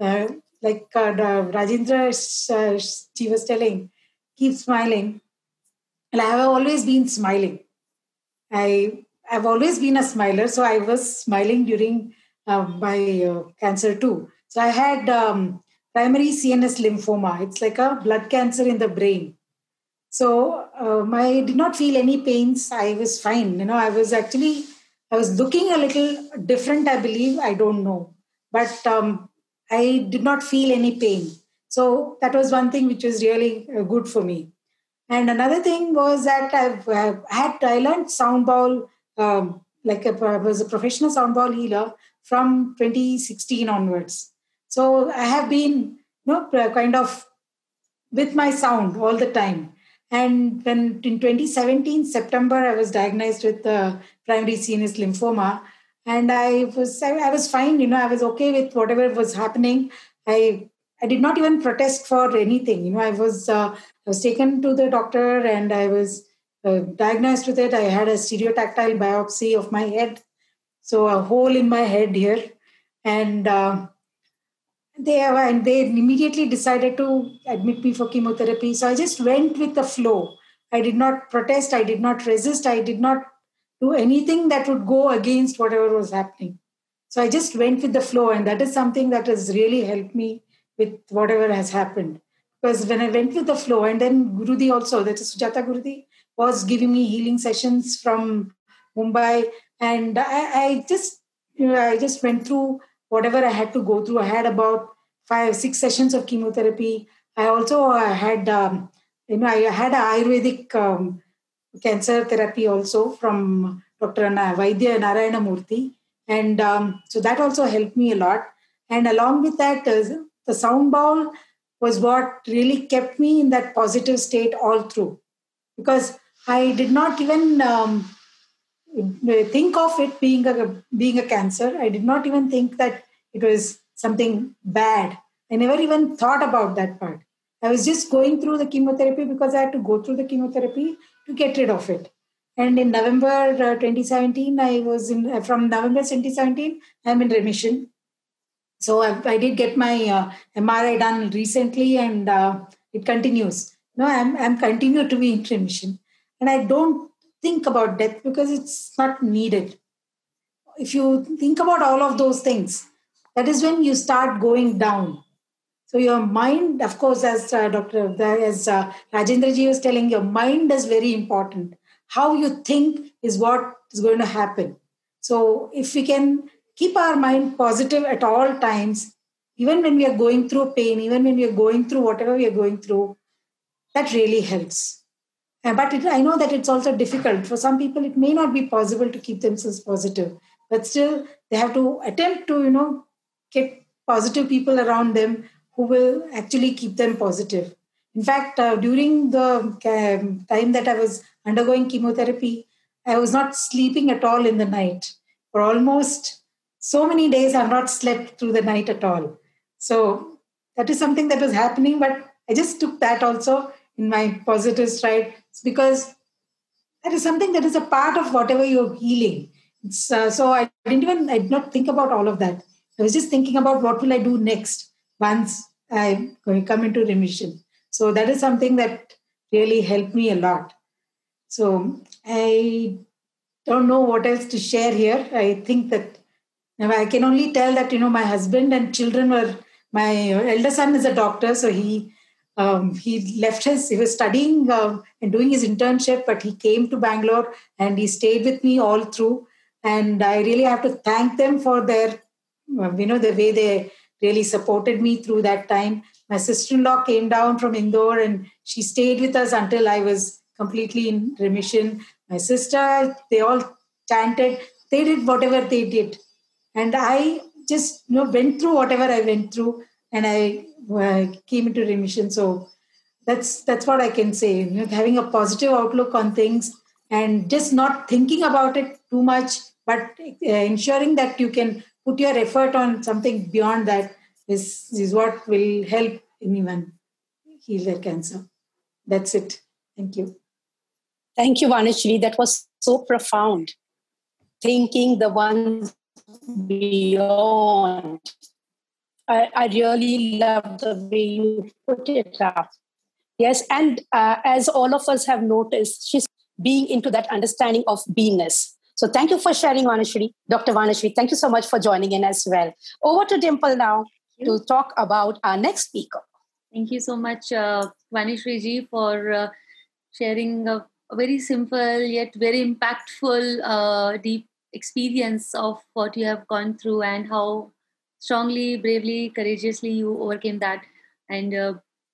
Rajendra, she was telling, keep smiling. And I have always been smiling. I've always been a smiler. So I was smiling during my cancer too. So I had primary CNS lymphoma. It's like a blood cancer in the brain. So I did not feel any pains. I was fine. I was looking a little different, I believe. I don't know. But I did not feel any pain. So that was one thing which was really good for me. And another thing was that I learned sound bowl. I was a professional sound bowl healer from 2016 onwards. So I have been kind of with my sound all the time. And when in 2017, September, I was diagnosed with primary CNS lymphoma. And I was fine, I was okay with whatever was happening. I did not even protest for anything. I was taken to the doctor and I was diagnosed with it. I had a stereotactile biopsy of my head. So a hole in my head here. And They immediately decided to admit me for chemotherapy. So I just went with the flow. I did not protest. I did not resist. I did not do anything that would go against whatever was happening. So I just went with the flow, and that is something that has really helped me with whatever has happened. Because when I went with the flow, and then Guruji also, that is Sujata Guruji, was giving me healing sessions from Mumbai. And I just went through whatever I had to go through. I had about 5 or 6 sessions of chemotherapy. I also had, I had Ayurvedic cancer therapy also from Dr. Vaidya Narayana Murthy. And so that also helped me a lot. And along with that, the sound bowl was what really kept me in that positive state all through. Because I did not even think of it being a cancer. I did not even think that it was something bad. I never even thought about that part. I was just going through the chemotherapy because I had to go through the chemotherapy to get rid of it. And in November 2017, from November 2017, I'm in remission. So I did get my MRI done recently, and it continues. No, I'm continued to be in remission. And I don't think about death because it's not needed. If you think about all of those things, that is when you start going down. So your mind, of course, as Rajendra Ji was telling, your mind is very important. How you think is what is going to happen. So if we can keep our mind positive at all times, even when we are going through pain, even when we are going through whatever we are going through, that really helps. But I know that it's also difficult. For some people, it may not be possible to keep themselves positive. But still, they have to attempt to, get positive people around them who will actually keep them positive. In fact, during the time that I was undergoing chemotherapy, I was not sleeping at all in the night. For almost so many days, I've not slept through the night at all. So that is something that was happening, but I just took that also in my positive stride, because that is something that is a part of whatever you're healing. So I did not think about all of that. I was just thinking about what will I do next once I come into remission. So that is something that really helped me a lot. So I don't know what else to share here. I think that I can only tell that, my husband and children were, my elder son is a doctor. So he was studying and doing his internship, but he came to Bangalore and he stayed with me all through. And I really have to thank them for their, the way they really supported me through that time. My sister-in-law came down from Indore and she stayed with us until I was completely in remission. My sister, they all chanted. They did whatever they did. And I just went through whatever I went through. And I came into remission. So that's what I can say. Having a positive outlook on things and just not thinking about it too much, but ensuring that you can put your effort on something beyond that is what will help anyone heal their cancer. That's it. Thank you. Thank you, Vanishree. That was so profound. Thinking the ones beyond. I really love the way you put it up. Yes, and as all of us have noticed, she's being into that understanding of beingness. So thank you for sharing, Vanishree. Dr. Vanishree, thank you so much for joining in as well. Over to Dimple now to talk about our next speaker. Thank you so much, Vanishree ji, for sharing a very simple yet very impactful, deep experience of what you have gone through and how strongly, bravely, courageously, you overcame that, and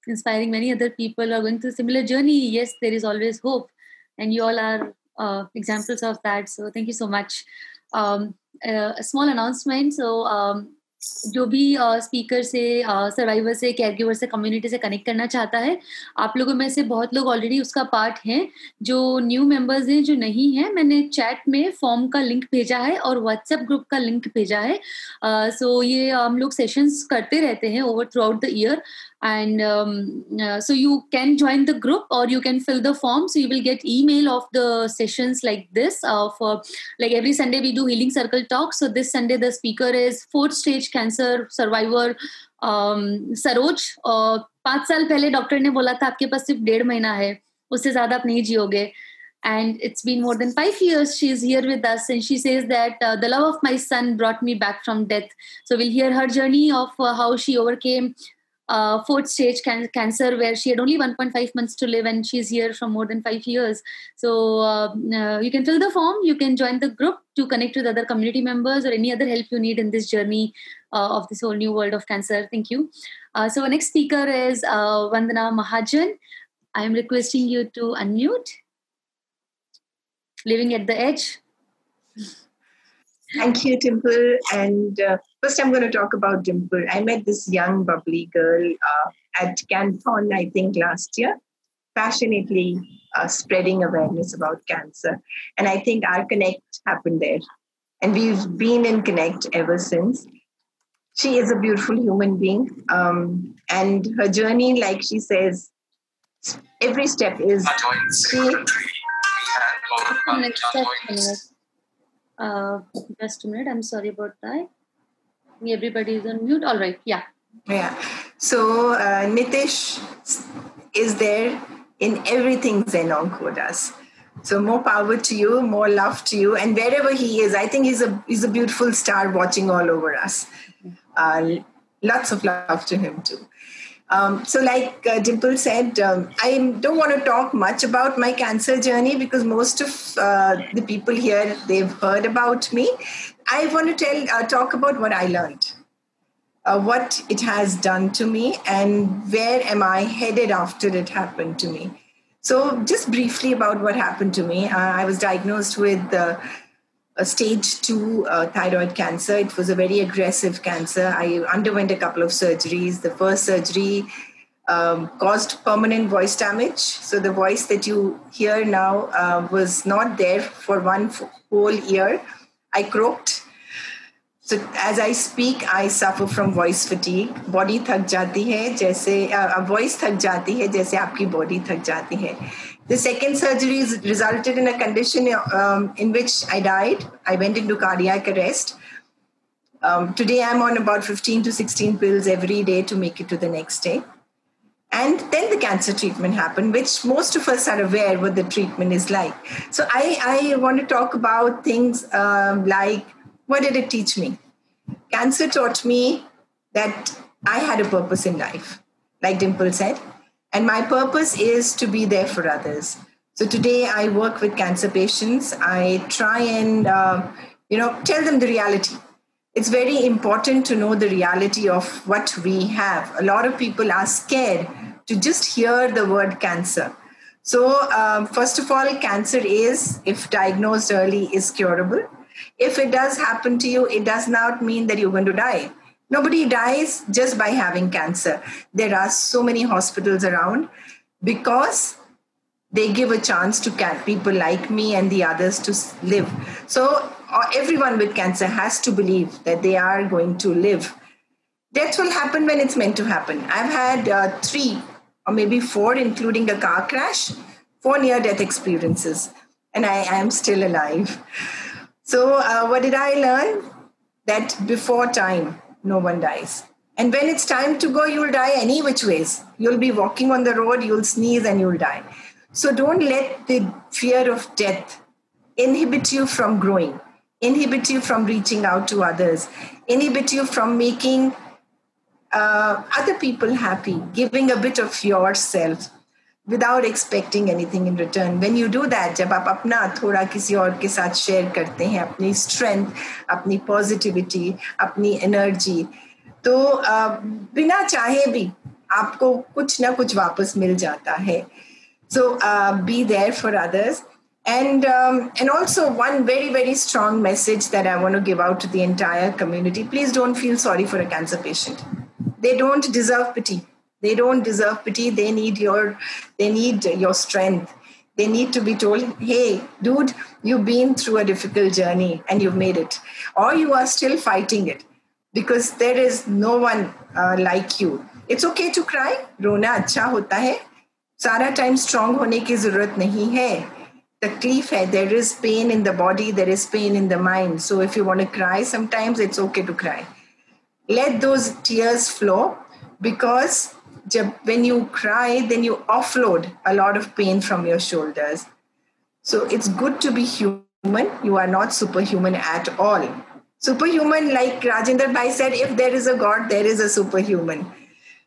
inspiring many other people who are going through a similar journey. Yes, there is always hope, and you all are examples of that. So thank you so much. A small announcement. So, जो भी speaker से, survivor से, caregiver से, community से connect करना चाहता है, आप लोगों में से बहुत लोग already उसका part हैं. जो new members हैं, जो नहीं हैं, मैंने chat में form का link भेजा है और WhatsApp group का link भेजा है. So ये हम लोग sessions करते रहते हैं over throughout the year. And so you can join the group or you can fill the form. So you will get email of the sessions like this. For like every Sunday we do Healing Circle Talks. So this Sunday the speaker is 4th stage cancer survivor Saroj. 5 साल पहले doctor ने बोला था आपके पास सिर्फ 1.5 महीना है, उससे ज्यादा आप नहीं जियोगे. And it's been more than 5 years she's here with us, and she says that the love of my son brought me back from death. So we'll hear her journey of how she overcame fourth stage cancer, where she had only 1.5 months to live, and she's here for more than 5 years. So you can fill the form, you can join the group to connect with other community members or any other help you need in this journey of this whole new world of cancer. Thank you. So our next speaker is Vandana Mahajan. I am requesting you to unmute. Living at the edge. Thank you, Dimple. And first I'm going to talk about Dimple. I met this young, bubbly girl at Canton, I think, last year, passionately spreading awareness about cancer. And I think our connect happened there. And we've been in connect ever since. She is a beautiful human being. And her journey, like she says, every step is... just a minute. I'm sorry about that. Everybody is on mute. All right. Yeah. So Nitesh is there in everything Zenonco does. So more power to you, more love to you. And wherever he is, I think he's a beautiful star watching all over us. Lots of love to him too. So like Dimple said, I don't want to talk much about my cancer journey because most of the people here, they've heard about me. I want to talk about what I learned, what it has done to me, and where am I headed after it happened to me. So just briefly about what happened to me. I was diagnosed with a stage 2 thyroid cancer. It was a very aggressive cancer. I underwent a couple of surgeries. The first surgery caused permanent voice damage. So the voice that you hear now was not there for one whole year. I croaked. So as I speak, I suffer from voice fatigue. Body thak jati hai, jaise voice thak jati hai, jaise aapki body thak jati hai. The second surgery resulted in a condition in which I died. I went into cardiac arrest. Today I'm on about 15 to 16 pills every day to make it to the next day. And then the cancer treatment happened, which most of us are aware what the treatment is like. So I want to talk about things like, what did it teach me? Cancer taught me that I had a purpose in life, like Dimple said. And my purpose is to be there for others. So today I work with cancer patients. I try and, tell them the reality. It's very important to know the reality of what we have. A lot of people are scared to just hear the word cancer. So first of all, cancer is, if diagnosed early, is curable. If it does happen to you, it does not mean that you're going to die. Nobody dies just by having cancer. There are so many hospitals around because they give a chance to people like me and the others to live. So everyone with cancer has to believe that they are going to live. Death will happen when it's meant to happen. I've had 3 or maybe 4, including a car crash, 4 near-death experiences, and I am still alive. So what did I learn? That before time, no one dies. And when it's time to go, you'll die any which ways. You'll be walking on the road, you'll sneeze and you'll die. So don't let the fear of death inhibit you from growing, inhibit you from reaching out to others, inhibit you from making other people happy, giving a bit of yourself without expecting anything in return. When you do that, जब आप अपना थोड़ा किसी और के साथ share करते हैं, अपनी strength, अपनी positivity, अपनी energy, तो बिना चाहे भी आपको कुछ ना कुछ वापस मिल जाता है. So be there for others. And also one very, very strong message that I want to give out to the entire community. Please don't feel sorry for a cancer patient. They don't deserve pity. They don't deserve pity. They need your strength. They need to be told, hey, dude, you've been through a difficult journey and you've made it. Or you are still fighting it because there is no one like you. It's okay to cry. Rona अच्छा होता है. सारा time strong होने की ज़रूरत नहीं है. तकलीफ है. There is pain in the body. There is pain in the mind. So if you want to cry, sometimes it's okay to cry. Let those tears flow because when you cry, then you offload a lot of pain from your shoulders. So it's good to be human. You are not superhuman at all. Superhuman, like Rajendra Bhai said, if there is a God, there is a superhuman.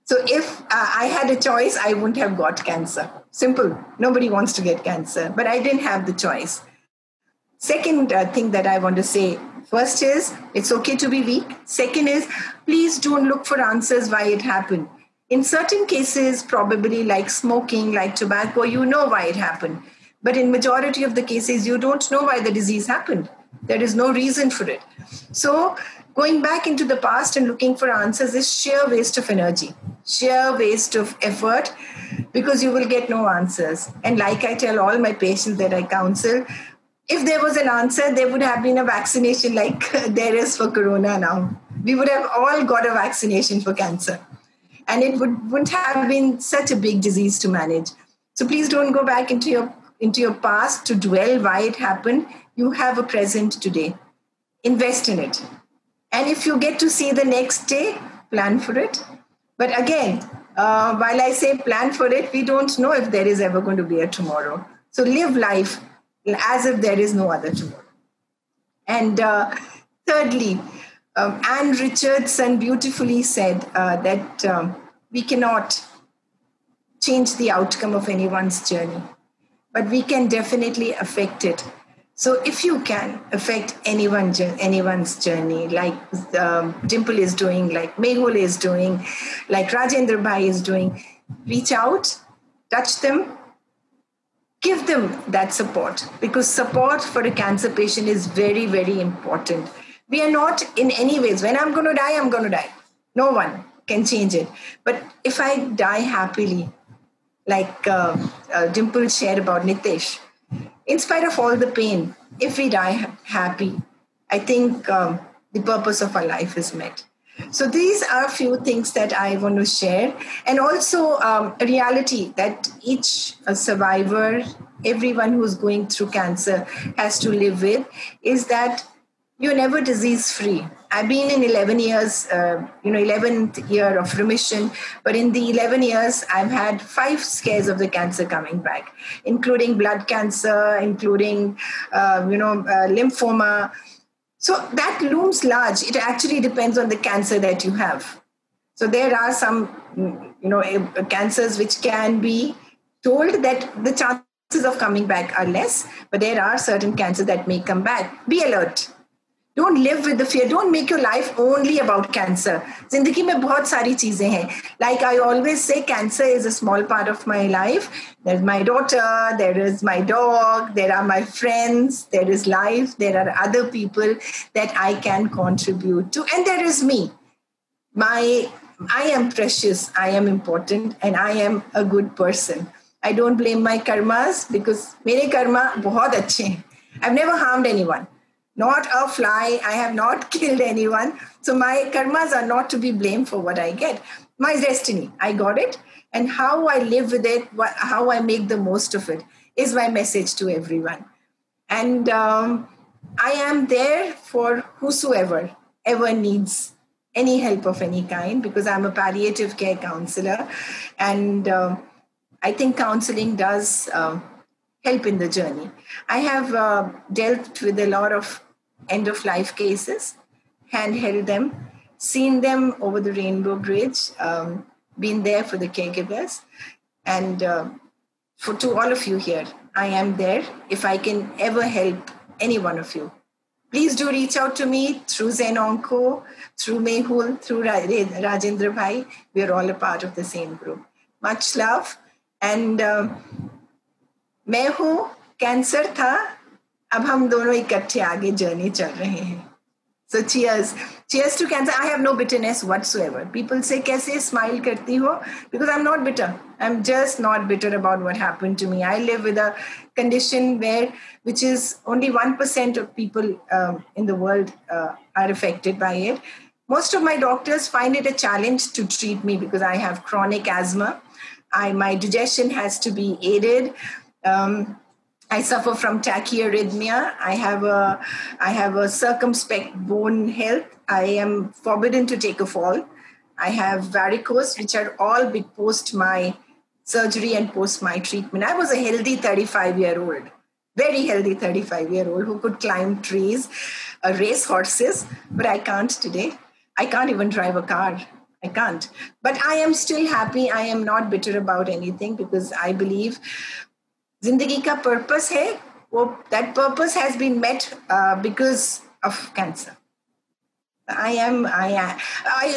So if I had a choice, I wouldn't have got cancer. Simple. Nobody wants to get cancer, but I didn't have the choice. Second thing that I want to say, first is, it's okay to be weak. Second is, please don't look for answers why it happened. In certain cases, probably like smoking, like tobacco, you know why it happened. But in majority of the cases, you don't know why the disease happened. There is no reason for it. So going back into the past and looking for answers is sheer waste of energy, sheer waste of effort, because you will get no answers. And like I tell all my patients that I counsel, if there was an answer, there would have been a vaccination like there is for corona now. We would have all got a vaccination for cancer. And it wouldn't have been such a big disease to manage. So please don't go back into your past to dwell why it happened. You have a present today. Invest in it. And if you get to see the next day, plan for it. But again, while I say plan for it, we don't know if there is ever going to be a tomorrow. So live life as if there is no other tomorrow. And thirdly, Anne Richardson beautifully said that we cannot change the outcome of anyone's journey, but we can definitely affect it. So if you can affect anyone's journey, like Dimple is doing, like Mehul is doing, like Rajendra Bhai is doing, reach out, touch them, give them that support, because support for a cancer patient is very, very important. We are not in any ways, when I'm going to die, I'm going to die. No one can change it. But if I die happily, like Dimple shared about Nitesh, in spite of all the pain, if we die happy, I think the purpose of our life is met. So these are a few things that I want to share. And also a reality that each survivor, everyone who's going through cancer has to live with is that you're never disease-free. I've been in 11 years, 11th year of remission. But in the 11 years, I've had 5 scares of the cancer coming back, including blood cancer, including, lymphoma. So that looms large. It actually depends on the cancer that you have. So there are some, cancers which can be told that the chances of coming back are less, but there are certain cancers that may come back. Be alert. Don't live with the fear. Don't make your life only about cancer. Zindagi mein bahut sari cheeze hain. Like I always say, cancer is a small part of my life. There's my daughter, there is my dog, there are my friends, there is life, there are other people that I can contribute to. And there is me. I am precious, I am important, and I am a good person. I don't blame my karmas because mere karma bahut achhe hain. I've never harmed anyone. Not a fly. I have not killed anyone. So my karmas are not to be blamed for what I get. My destiny, I got it. And how I live with it, how I make the most of it is my message to everyone. And I am there for whosoever ever needs any help of any kind because I'm a palliative care counselor. And I think counseling does help in the journey. I have dealt with a lot of end-of-life cases, handheld them, seen them over the Rainbow Bridge, been there for the caregivers. And to all of you here, I am there. If I can ever help any one of you, please do reach out to me through Zenonco, through Mehul, through Rajendra Bhai. We are all a part of the same group. Much love. And मैं हूँ cancer था अब हम दोनों इकट्ठे आगे journey चल रहे हैं so cheers to cancer I have no bitterness whatsoever people से कैसे स्माइल करती हो because I am not bitter I am just not bitter about what happened to me I live with a condition where which is only 1% of people in the world are affected by it most of my doctors find it a challenge to treat me because I have chronic asthma my digestion has to be aided I suffer from tachyarrhythmia. I have a circumspect bone health. I am forbidden to take a fall. I have varicose, which are all big post my surgery and post my treatment. I was a healthy 35-year-old. very healthy 35-year-old who could climb trees, race horses, but I can't today. I can't even drive a car. I can't. But I am still happy. I am not bitter about anything because I believe zindagi ka purpose hai. Well, that purpose has been met because of cancer.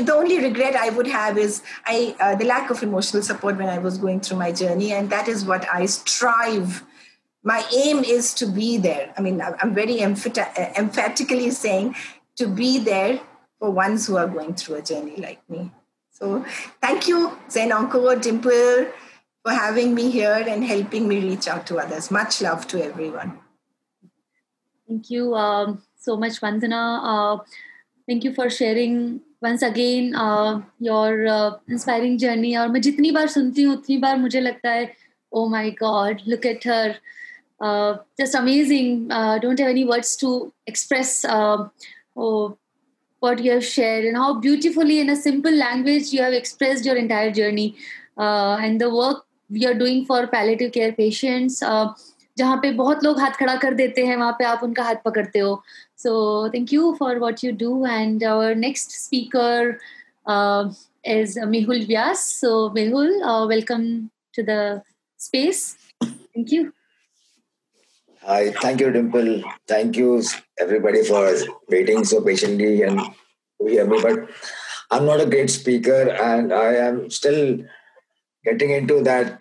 The only regret I would have is the lack of emotional support when I was going through my journey. And that is what I strive. My aim is to be there. I mean, I'm very emphatically saying to be there for ones who are going through a journey like me. So thank you, Zenonco, Dimple, for having me here and helping me reach out to others. Much love to everyone. Thank you so much, Vandana. Thank you for sharing once again your inspiring journey. And jitni baar sunti hu utni baar mujhe lagta hai, oh my God, look at her. Just amazing. Don't have any words to express what you have shared and how beautifully in a simple language you have expressed your entire journey and the work you are doing for palliative care patients. जहाँ पे बहुत लोग हाथ खड़ा कर देते हैं वहाँ पे आप उनका हाथ पकड़ते हो. So thank you for what you do. And our next speaker is Mehul Vyas. So Mehul, welcome to the space. Thank you. Hi, thank you, Dimple. Thank you, everybody, for waiting so patiently and to hear me. But I'm not a great speaker, and I am still getting into that,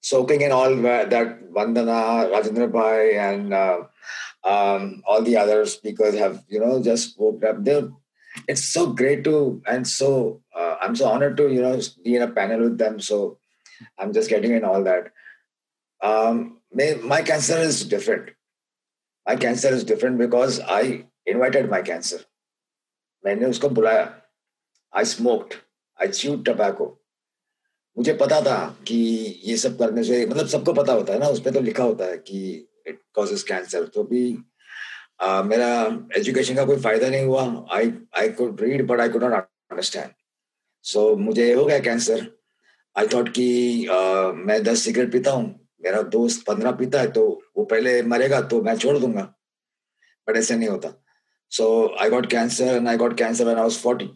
soaking in all that Vandana, Rajendra Bhai, and all the other speakers have, just spoke up. It's so great I'm so honored to, be in a panel with them. So I'm just getting in all that. My cancer is different. My cancer is different because I invited my cancer. मैंने उसको बुलाया. I smoked. I chewed tobacco. मुझे पता था कि ये सब करने से सबको पता होता है ना, उसपे तो लिखा होता है कि it causes cancer. तो भी मेरा एजुकेशन का कोई फायदा नहीं हुआ. I could read but I could not understand. So मुझे हो गया कैंसर. I thought कि मैं 10 सिगरेट पीता हूँ, मेरा दोस्त 15 पीता है तो वो पहले मरेगा तो मैं छोड़ दूंगा, बट ऐसे नहीं होता. So I got cancer when I was 40.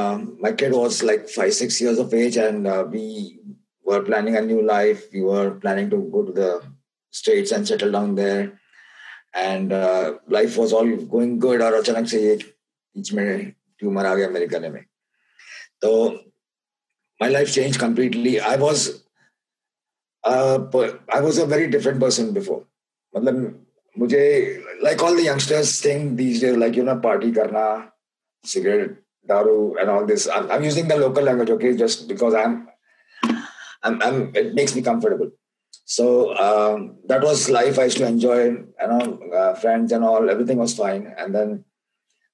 My kid was like 5-6 years of age, and we were planning a new life. We were planning to go to the States and settle down there. And life was all going good. और अचानक से ये बीच में tumor आ गया मेरे गले में. So my life changed completely. I was a very different person before. मतलब मुझे like all the youngsters think these days, like party करना, cigarette, Daru, and all this. I'm using the local language, okay, just because it makes me comfortable. So that was life. I used to enjoy, friends and all. Everything was fine, and then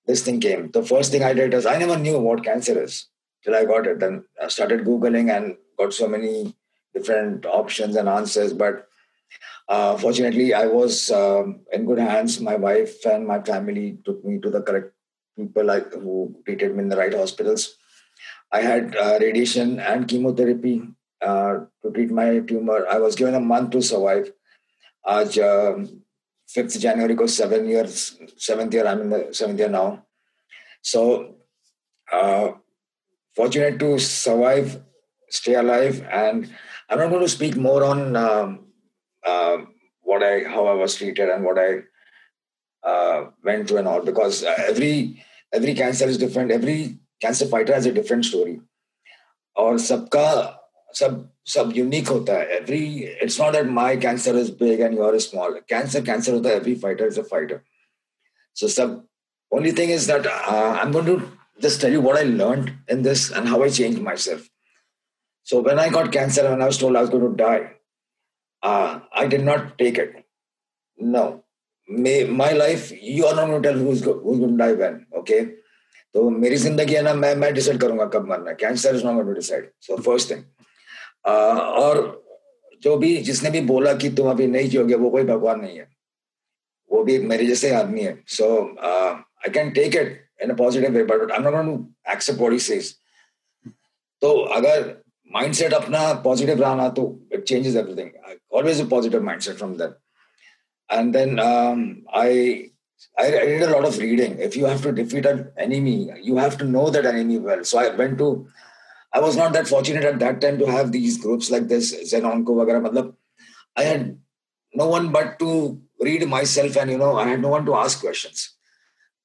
this thing came. The first thing I did is I never knew what cancer is till I got it. Then I started Googling and got so many different options and answers. But fortunately, I was in good hands. My wife and my family took me to the correct people who treated me in the right hospitals. I had radiation and chemotherapy to treat my tumor. I was given a month to survive. Aaj 5th January goes 7 years, 7th year. I'm in the 7th year now. So fortunate to survive, stay alive, and I'm not going to speak more on how I was treated and what I went through and all, because every cancer is different. Every cancer fighter has a different story. Aur sabka sab unique hota hai. It's not that my cancer is big and yours is small. Cancer hota hai. Every fighter is a fighter. So only thing is that I'm going to just tell you what I learned in this and how I changed myself. So when I got cancer and I was told I was going to die, I did not take it. No. My life, you are not going to tell who's going to die when, okay? So, मेरी ज़िंदगी है ना, मैं decide करूँगा कब मरना. Cancer is not going to decide. So, first thing. और जिसने भी बोला कि तुम अभी नहीं जियोगे, वो कोई भगवान नहीं है. वो भी एक मेरे जैसे आदमी है. So, I can take it in a positive way, but I'm not going to accept what he says. तो अगर mindset apna positive rahna, to it changes everything. Always a positive mindset from that. And then I did a lot of reading. If you have to defeat an enemy, you have to know that enemy well. So I was not that fortunate at that time to have these groups like this, Zenonco, etc. I had no one but to read myself, and, you know, I had no one to ask questions.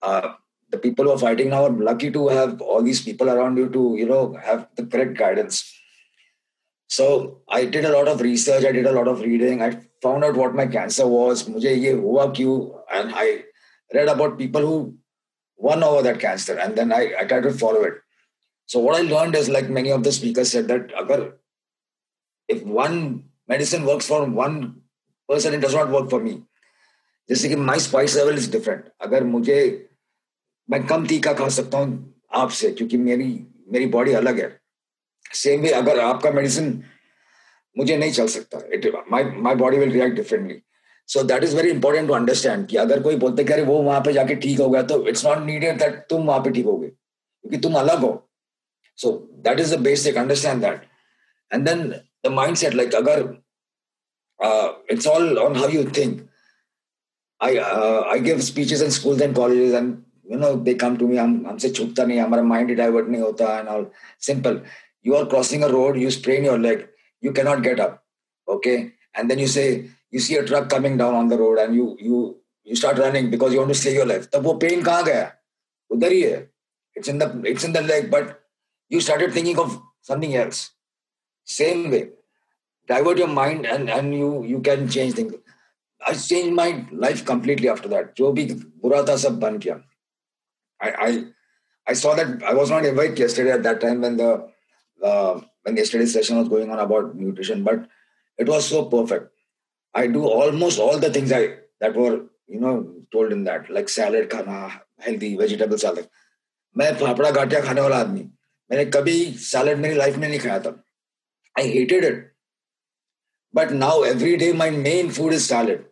The people who are fighting now are lucky to have all these people around you to, you know, have the correct guidance. So I did a lot of research. I did a lot of reading. I found out what my cancer was. Mujhe ye hua kyun? And I read about people who won over that cancer, and then I tried to follow it. So what I learned is, like many of the speakers said, that if one medicine works for one person, it does not work for me. Just like my spice level is different. Agar mujhe मैं कम तीखा खा सकता हूँ आपसे, क्योंकि मेरी body अलग है. सेम वे अगर आपका मेडिसिन मुझे नहीं चल सकता, my body will react differently. So that is very important to understand कि अगर कोई बोलते कि अरे वो वहाँ पे जाके ठीक हो गया, तो it's not needed that तुम वहाँ पे ठीक होगे, क्योंकि तुम अलग हो. So that is the basic, understand that. And then the mindset, like अगर it's all on how you think. I give speeches in schools and colleges, and you know, they come to me, हमसे छूटता नहीं, हमारा mind divert नहीं होता, and all. Simple. You are crossing a road, you sprain your leg, you cannot get up. Okay. And then you say, you see a truck coming down on the road, and you start running because you want to save your life. तब वो pain कहाँ गया? उधर ही है. It's in the leg, but you started thinking of something else. Same way. Divert your mind, and you can change things. I changed my life completely after that. जो भी बुरा था सब बन गया. I saw that I was not awake yesterday at that time when the yesterday's session was going on about nutrition, but it was so perfect. I do almost all the things that were, you know, told in that, like salad khana, healthy vegetable salad. मैं फाफड़ा गाठिया खाने वाला आदमी, मैंने कभी salad मेरी life में नहीं खाया था. I hated it, but now every day my main food is salad.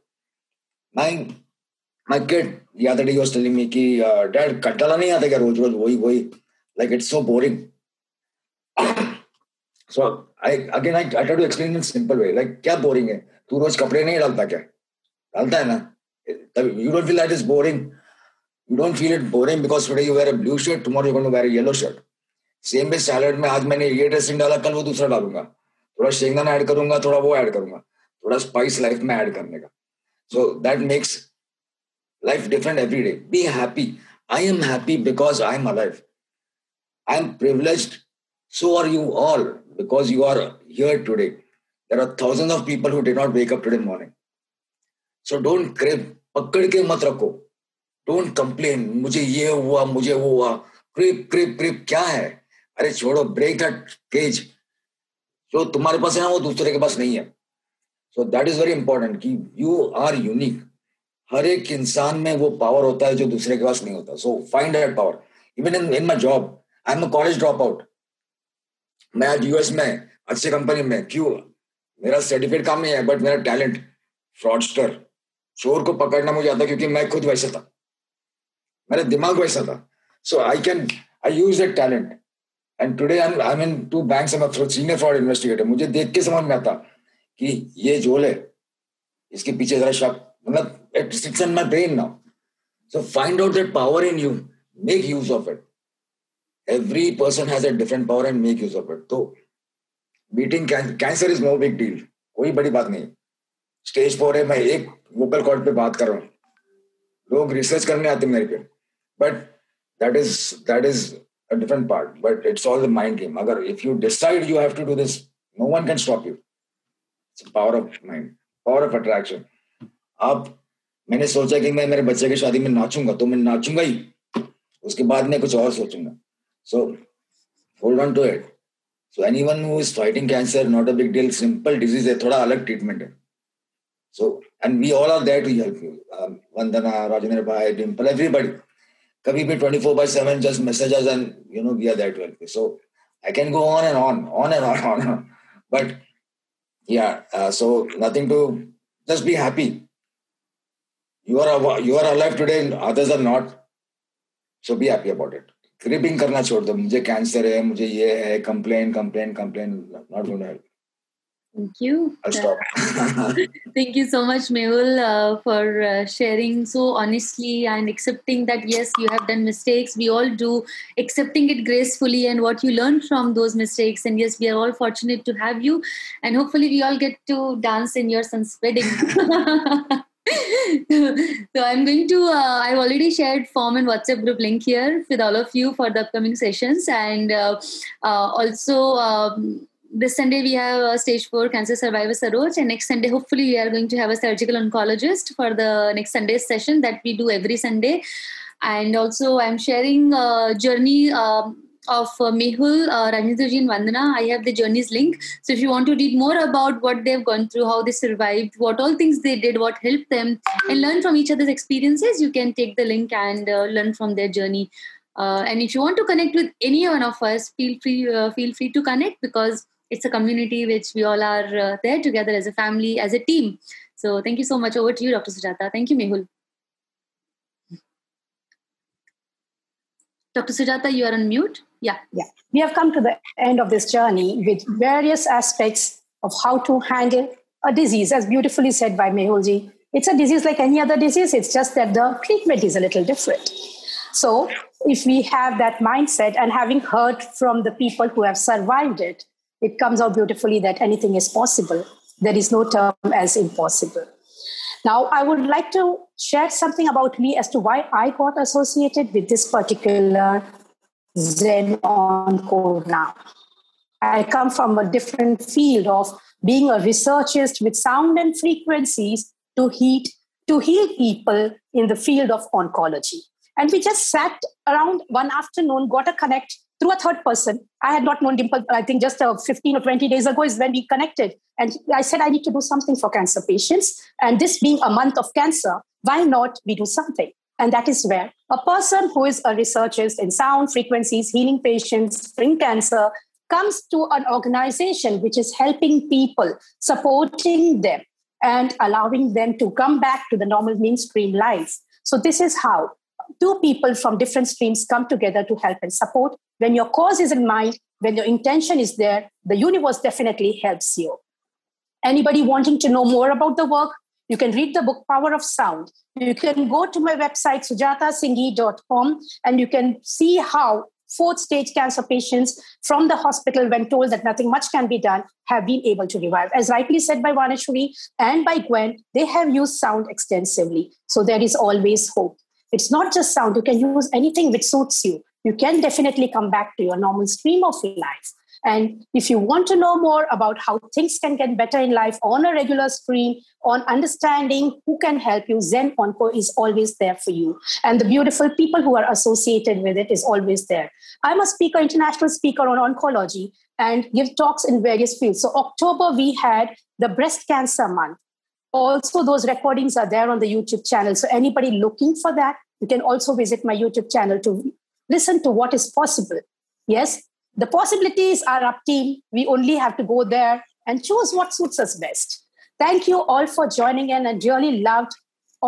My kid the other day he was telling me ki, Dad, kantala nahi aata kya roj wohi, like it's so boring. So I try to explain in a simple way, like kya boring hai? Tu roj kapde nahi dalta kya? Dalta hai na? You don't feel that it's boring. You don't feel it boring because today you wear a blue shirt, tomorrow you're going to wear a yellow shirt. Same way salad mein aaj maine ye dressing dala, kal wo dusra dalunga. Thoda shengdan add karunga, thoda wo add karunga. Thoda spice life mein add karne ka. So that makes life different every day. Be happy. I am happy because I am alive. I am privileged. So are you all, because you are here today. There are thousands of people who did not wake up today morning. So don't crave. पकड़ के मत रखो. Don't complain. मुझे ये हुआ, मुझे वो हुआ. Crave क्या है? अरे छोड़ो. Break that cage. जो तुम्हारे पास है ना वो दूसरे के पास नहीं है. So that is very important. कि you are unique. हर एक इंसान में वो पावर होता है जो दूसरे के पास नहीं होता. So find that power. Even in my job, I am a college drop out. मैं आज यूएस में अच्छे कंपनी में, क्यों? मेरा सर्टिफिकेट काम नहीं है, बट मेरा टैलेंट. फ्रॉडस्टर, चोर को पकड़ना मुझे आता, क्योंकि मैं खुद वैसा था, मेरा दिमाग वैसा था. So I use that talent, and today I am in two banks. I am a senior fraud investigator. मुझे देख के समझ में आता कि ये झोल है, इसके पीछे जरा शक, मतलब it sits in my brain now. So find out that power in you. Make use of it. Every person has a different power, and make use of it. So beating cancer is no big deal. कोई बड़ी बात नहीं. Stage 4 है, मैं एक vocal cord पे बात कर रहा हूँ. लोग research करने आते मेरे पे. But that is a different part. But it's all the mind game. अगर if you decide you have to do this, no one can stop you. It's the power of mind. Power of attraction. आप मैंने सोचा कि मैं मेरे बच्चे की शादी में नाचूंगा, तो मैं नाचूंगा ही, उसके बाद मैं कुछ और सोचूंगा. So hold on to it. So anyone who is fighting cancer, not a big deal. Simple disease है, थोड़ा अलग ट्रीटमेंट है. So and we all are there to help you. Vandana, Rajendra भाई, डिम्पल, एवरीबॉडी. कभी भी 24/7 just message us, and you know we are there to help you. So I can go on and on, but yeah, so nothing to, just be happy. You are alive today, others are not. So be happy about it. Cribbing करना छोड़ दो, मुझे cancer है, मुझे ये है, complain, not gonna help. Thank you. I'll stop. Thank you so much, Mehul, for sharing so honestly and accepting that, yes, you have done mistakes. We all do. Accepting it gracefully and what you learn from those mistakes. And yes, we are all fortunate to have you. And hopefully we all get to dance in your son's wedding. So I'm going to, I've already shared form and WhatsApp group link here with all of you for the upcoming sessions. And also... this Sunday, we have a stage 4 cancer survivor Saroj, and next Sunday, hopefully, we are going to have a surgical oncologist for the next Sunday's session that we do every Sunday. And also, I'm sharing a journey of Mehul, Rajendra Ji and Vandana. I have the journeys link. So if you want to read more about what they've gone through, how they survived, what all things they did, what helped them, and learn from each other's experiences, you can take the link and learn from their journey. And if you want to connect with any one of us, feel free to connect, because it's a community which we all are there together as a family, as a team. So thank you so much. Over to you, Dr. Sujata. Thank you, Mehul. Dr. Sujata, you are on mute. Yeah. We have come to the end of this journey with various aspects of how to handle a disease, as beautifully said by Mehulji. It's a disease like any other disease. It's just that the treatment is a little different. So if we have that mindset, and having heard from the people who have survived it, it comes out beautifully that anything is possible. There is no term as impossible. Now, I would like to share something about me as to why I got associated with this particular Zen on Corona. I come from a different field of being a researchist with sound and frequencies to heal people in the field of oncology. And we just sat around one afternoon, got a connect through a third person. I had not known Dimple, I think just 15 or 20 days ago is when we connected. And I said, I need to do something for cancer patients. And this being a month of cancer, why not we do something? And that is where a person who is a researcher in sound frequencies, healing patients, in cancer, comes to an organization which is helping people, supporting them, and allowing them to come back to the normal mainstream life. So this is how two people from different streams come together to help and support. When your cause is in mind, when your intention is there, the universe definitely helps you. Anybody wanting to know more about the work, you can read the book, Power of Sound. You can go to my website, sujatasinghi.com, and you can see how 4th stage cancer patients from the hospital, when told that nothing much can be done, have been able to revive. As rightly said by Vanishree and by Gwen, they have used sound extensively. So there is always hope. It's not just sound. You can use anything which suits you. You can definitely come back to your normal stream of life. And if you want to know more about how things can get better in life on a regular stream, on understanding who can help you, Zen Onco is always there for you. And the beautiful people who are associated with it is always there. I'm a speaker, international speaker on oncology, and give talks in various fields. So October, we had the breast cancer month. Also, those recordings are there on the YouTube channel. So anybody looking for that, you can also visit my YouTube channel to listen to what is possible. Yes, the possibilities are up team. We only have to go there and choose what suits us best. Thank you all for joining in, and really loved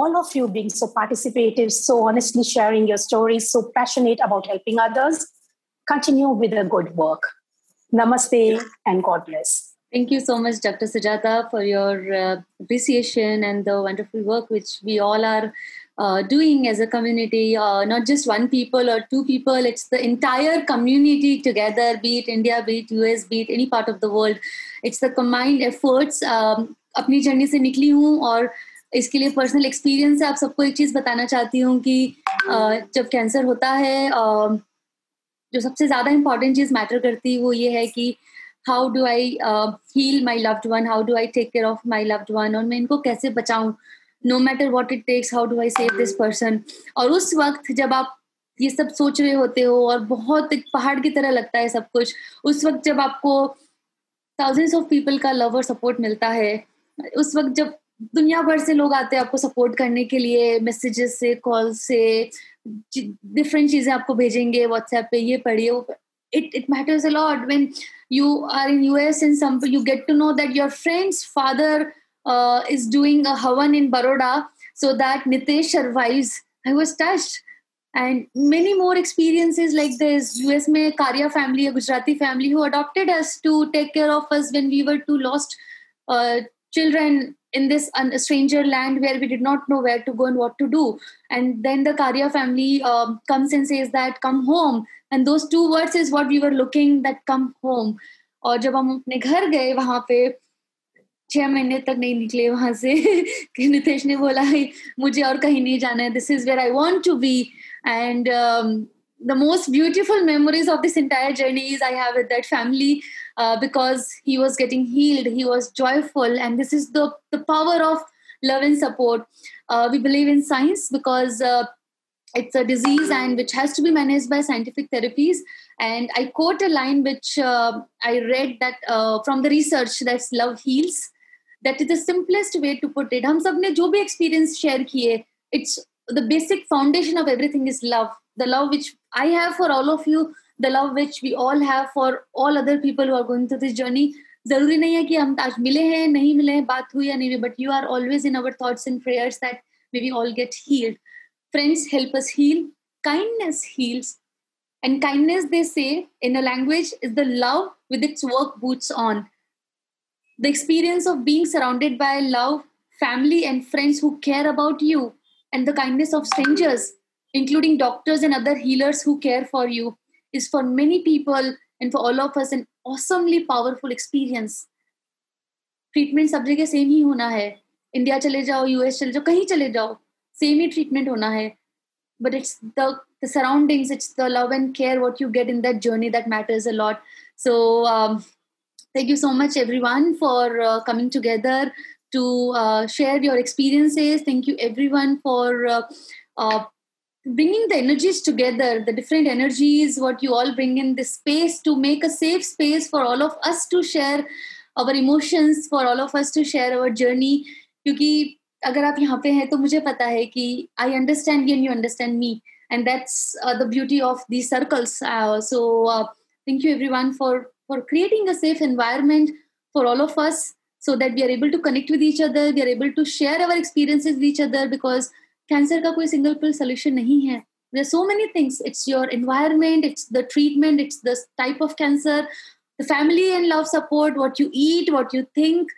all of you being so participative, so honestly sharing your stories, so passionate about helping others. Continue with the good work. Namaste and God bless. Thank you so much, Dr. Sujata, for your appreciation and the wonderful work which we all are doing as a community, not just one people or two people, it's the entire community together, be it India, be it US, be it any part of the world. It's the combined efforts. अपनी journey से निकली हूँ और इसके लिए personal experience है. आप सबको एक चीज़ बताना चाहती हूँ कि जब कैंसर होता है, जो सबसे ज़्यादा इम्पॉर्टेंट चीज़ मैटर करती है वो ये है कि how do I heal my loved one? How do I take care of my loved one? और मैं इनको कैसे बचाऊँ? No matter what it takes, how do I save this person? और उस वक्त जब आप ये सब सोच रहे होते हो और बहुत एक पहाड़ की तरह लगता है सब कुछ, उस वक्त जब आपको thousands of people का love और support मिलता है, उस वक्त जब दुनिया भर से लोग आते हैं आपको सपोर्ट करने के लिए, messages से, calls से, different चीज़ें आपको भेजेंगे, WhatsApp पे ये पढ़िए वो, it matters a lot. When you are in US and you get to know that your friend's father is doing a Havan in Baroda so that Nitesh survives. I was touched. And many more experiences like this. US में Karya family, a Gujarati family who adopted us to take care of us when we were two lost children in this stranger land where we did not know where to go and what to do. And then the Karya family comes and says that come home. And those two words is what we were looking, that come home. और जब हम अपने घर गए वहाँ पे 6 महीने तक नहीं निकले वहाँ से कि नितेश ने बोला मुझे और कहीं नहीं जाना है. This is where I want to be. And the most beautiful memories of this entire journey is I have with that family because he was getting healed, he was joyful, and this is the power of love and support. We believe in science because it's a disease and which has to be managed by scientific therapies. And I quote a line which I read that from the research that love heals. That is the simplest way to put it. हम सब ने जो भी experience share किए, it's the basic foundation of everything is love. The love which I have for all of you, the love which we all have for all other people who are going through this journey. जरूरी नहीं है कि हम आज मिले हैं, नहीं मिले हैं, बात हुई या नहीं हुई, but you are always in our thoughts and prayers that may we all get healed. Friends help us heal. Kindness heals. And kindness, they say, in a language, is the love with its work boots on. The experience of being surrounded by love, family and friends who care about you, and the kindness of strangers, including doctors and other healers who care for you, is for many people and for all of us an awesomely powerful experience. Treatment सब जगह same ही होना है. India चले जाओ, US चले जाओ, कहीं चले जाओ, same ही treatment होना है. But it's the surroundings, it's the love and care what you get in that journey that matters a lot. So thank you so much everyone for coming together to share your experiences. Thank you everyone for bringing the energies together, the different energies, what you all bring in this space to make a safe space for all of us to share our emotions, for all of us to share our journey. Because अगर आप यहाँ पे हैं तो मुझे पता है कि I understand you and you understand me. And that's the beauty of these circles. So thank you everyone for creating a safe environment for all of us so that we are able to connect with each other, we are able to share our experiences with each other because cancer ka koi single pill solution nahi hai. There are so many things. It's your environment, it's the treatment, it's the type of cancer, the family and love support, what you eat, what you think,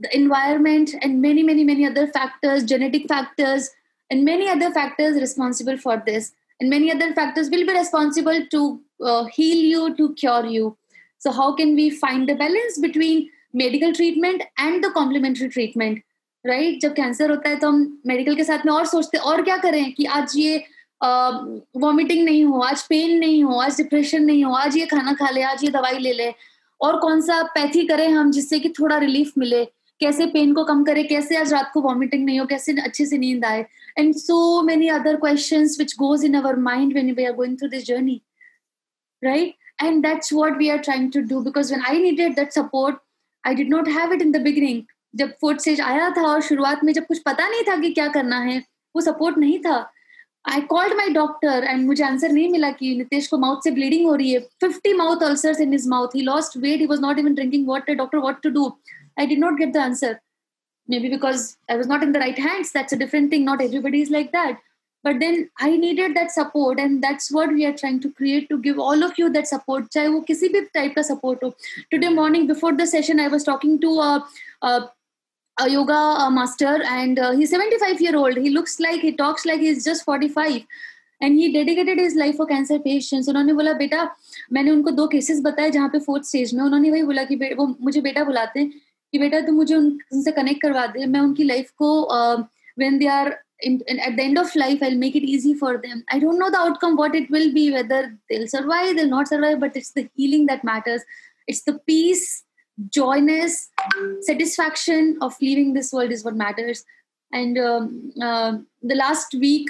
the environment and many, many, many other factors, genetic factors, and many other factors responsible for this. And many other factors will be responsible to heal you, to cure you. So how can we find the balance between medical treatment and the complementary treatment, right? जब cancer होता है तो हम medical के साथ में और सोचते हैं और क्या करें कि आज ये वॉमिटिंग नहीं हो, आज पेन नहीं हो, आज डिप्रेशन नहीं हो, आज ये खाना खा ले, आज ये दवाई ले ले, और कौन सा पैथी करें हम जिससे कि थोड़ा रिलीफ मिले, कैसे पेन को कम करे, कैसे आज रात को वॉमिटिंग नहीं हो, कैसे अच्छे से नींद आए, and so many other questions which goes in our mind when we are going through this journey, right? And that's what we are trying to do because when I needed that support, I did not have it in the beginning. जब fourth stage आया था और शुरुआत में जब कुछ पता नहीं था कि क्या करना है, वो सपोर्ट नहीं था. I called my doctor and मुझे आंसर नहीं मिला कि नितेश को माउथ से ब्लीडिंग हो रही है. 50 mouth ulcers in his mouth. He lost weight. He was not even drinking water. Doctor, what to do? I did not get the answer. Maybe because I was not in the right hands. That's a different thing. Not everybody is like that. But then I needed that support. And that's what we are trying to create, to give all of you that support. Chahe wo kisi bhi type ka support ho. Today morning before the session, I was talking to a yoga master. And he's 75-year-old. He looks like, he talks like he's just 45. And he dedicated his life for cancer patients. उन्होंने बोला बेटा, मैंने उनको 2 cases बताए जहाँ पे fourth stage में. उन्होंने वही बोला कि वो मुझे बेटा बुलाते हैं कि बेटा तो मुझे उनसे कनेक्ट करवा दे, मैं उनकी लाइफ को when they are at the end of life, I'll make it easy for them. I don't know the outcome, what it will be, whether they'll survive, they'll not survive, but it's the healing that matters. It's the peace, joyness, satisfaction of leaving this world is what matters. And the last week,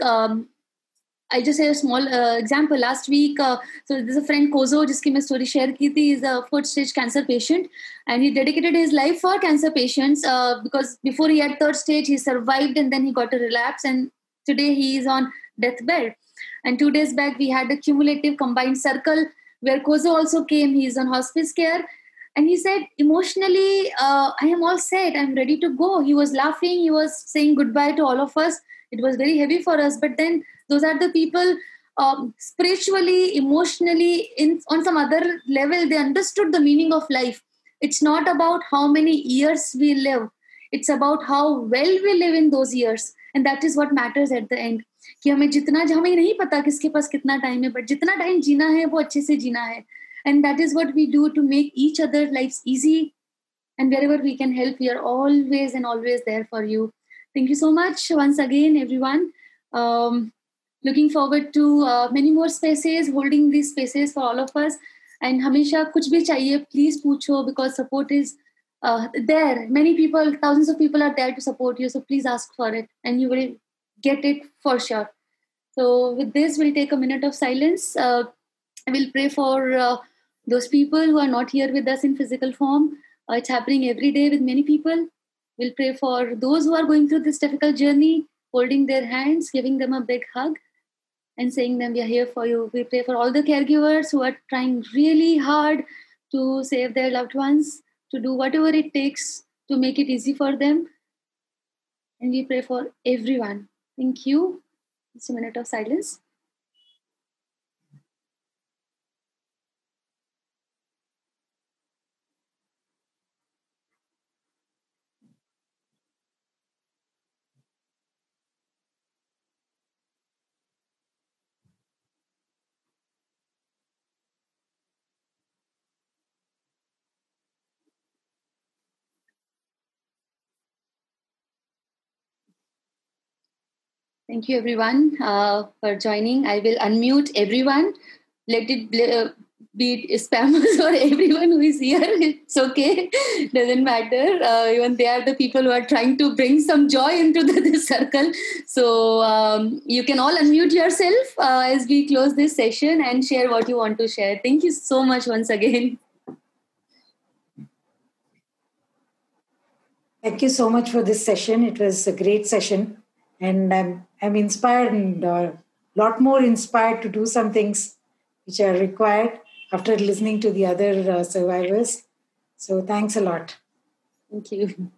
I just say a small example. Last week, so there's a friend Kozo, जिसकी मैं story share की थी. He's a fourth stage cancer patient, and he dedicated his life for cancer patients because before he had third stage, he survived, and then he got a relapse, and today he is on deathbed. And 2 days back, we had a cumulative combined circle where Kozo also came. He is on hospice care, and he said, emotionally, I am all set. I'm ready to go. He was laughing. He was saying goodbye to all of us. It was very heavy for us, but then Those are the people spiritually, emotionally, on some other level, they understood the meaning of life. It's not about how many years we live. It's about how well we live in those years. And that is what matters at the end. कि हमें जितना हमें नहीं पता किसके पास कितना time है but जितना टाइम जीना है वो अच्छे से जीना है and that is what we do to make each other lives easy and wherever we can help we are always and always there for you. Thank you so much once again everyone. Looking forward to many more spaces, holding these spaces for all of us and हमेशा कुछ भी चाहिए please पूछो because support is there. Many people, thousands of people are there to support you so please ask for it and you will get it for sure. So with this, we'll take a minute of silence. We'll pray for those people who are not here with us in physical form. It's happening every day with many people. We'll pray for those who are going through this difficult journey, holding their hands, giving them a big hug and saying them, we are here for you. We pray for all the caregivers who are trying really hard to save their loved ones, to do whatever it takes to make it easy for them. And we pray for everyone. Thank you. Just a minute of silence. Thank you, everyone, for joining. I will unmute everyone. Let it be spammers or everyone who is here. It's okay. Doesn't matter. Even they are the people who are trying to bring some joy into this circle. So you can all unmute yourself as we close this session and share what you want to share. Thank you so much once again. Thank you so much for this session. It was a great session. And I'm inspired and a lot more inspired to do some things which are required after listening to the other survivors. So thanks a lot. Thank you.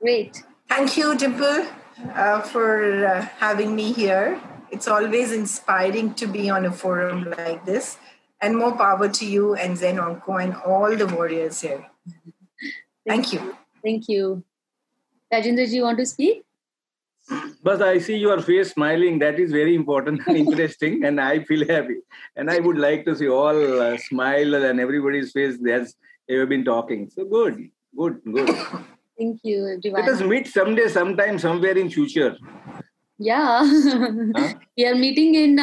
Great. Thank you, Dimple, for having me here. It's always inspiring to be on a forum like this. And more power to you and Zenonco and all the warriors here. Thank you. Thank you. Rajendra ji, you want to speak? But I see your face smiling. That is very important and interesting. And I feel happy. And I would like to see all smile and everybody's face that's ever been talking. So good, good, good. Thank you, everyone. Let us meet someday, sometime, somewhere in future. Yeah. Huh? We are meeting in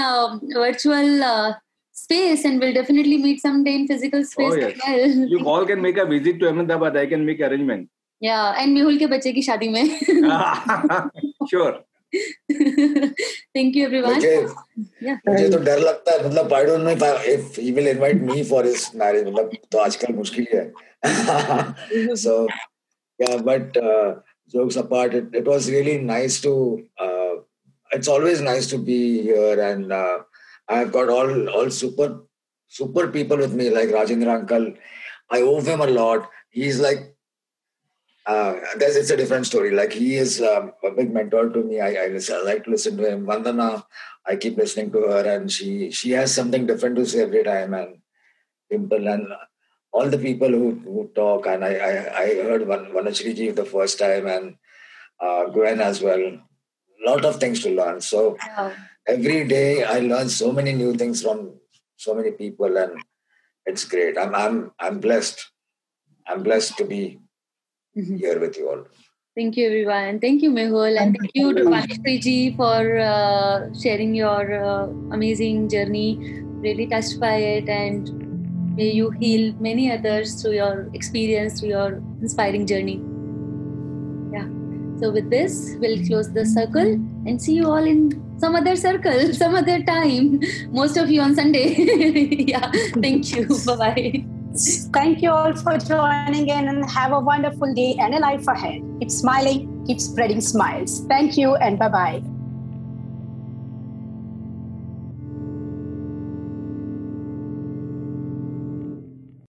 virtual space and we'll definitely meet someday in physical space as well. You all can make a visit to Ahmedabad. I can make arrangement. Yeah, and Mehul ke bache ki shaadi mein. Sure. Thank you, everyone. मुझे तो डर लगता है मतलब I don't know if he will invite me for his marriage मतलब तो आजकल मुश्किल है. So yeah, but jokes apart, it was really nice to. It's always nice to be here, and I've got all super people with me like Rajendra uncle. I owe him a lot. He's like. It's a different story. Like he is a big mentor to me. I like to listen to him. Vandana, I keep listening to her, and she has something different to say every time. And Dimple and all the people who talk. And I heard Vanishree ji the first time, and Gwen as well. Lot of things to learn. So every day I learn so many new things from so many people, and it's great. I'm blessed. I'm blessed to be. Here with you all. Thank you, everyone. Thank you, Mehul, and thank you to Vanishree ji for sharing your amazing journey. Really touched by it, and may you heal many others through your experience, through your inspiring journey. Yeah. So with this, we'll close the circle and see you all in some other circle, some other time. Most of you on Sunday. Yeah. Thank you. Bye-bye. Thank you all for joining in and have a wonderful day and a life ahead. Keep smiling, keep spreading smiles. Thank you and bye-bye.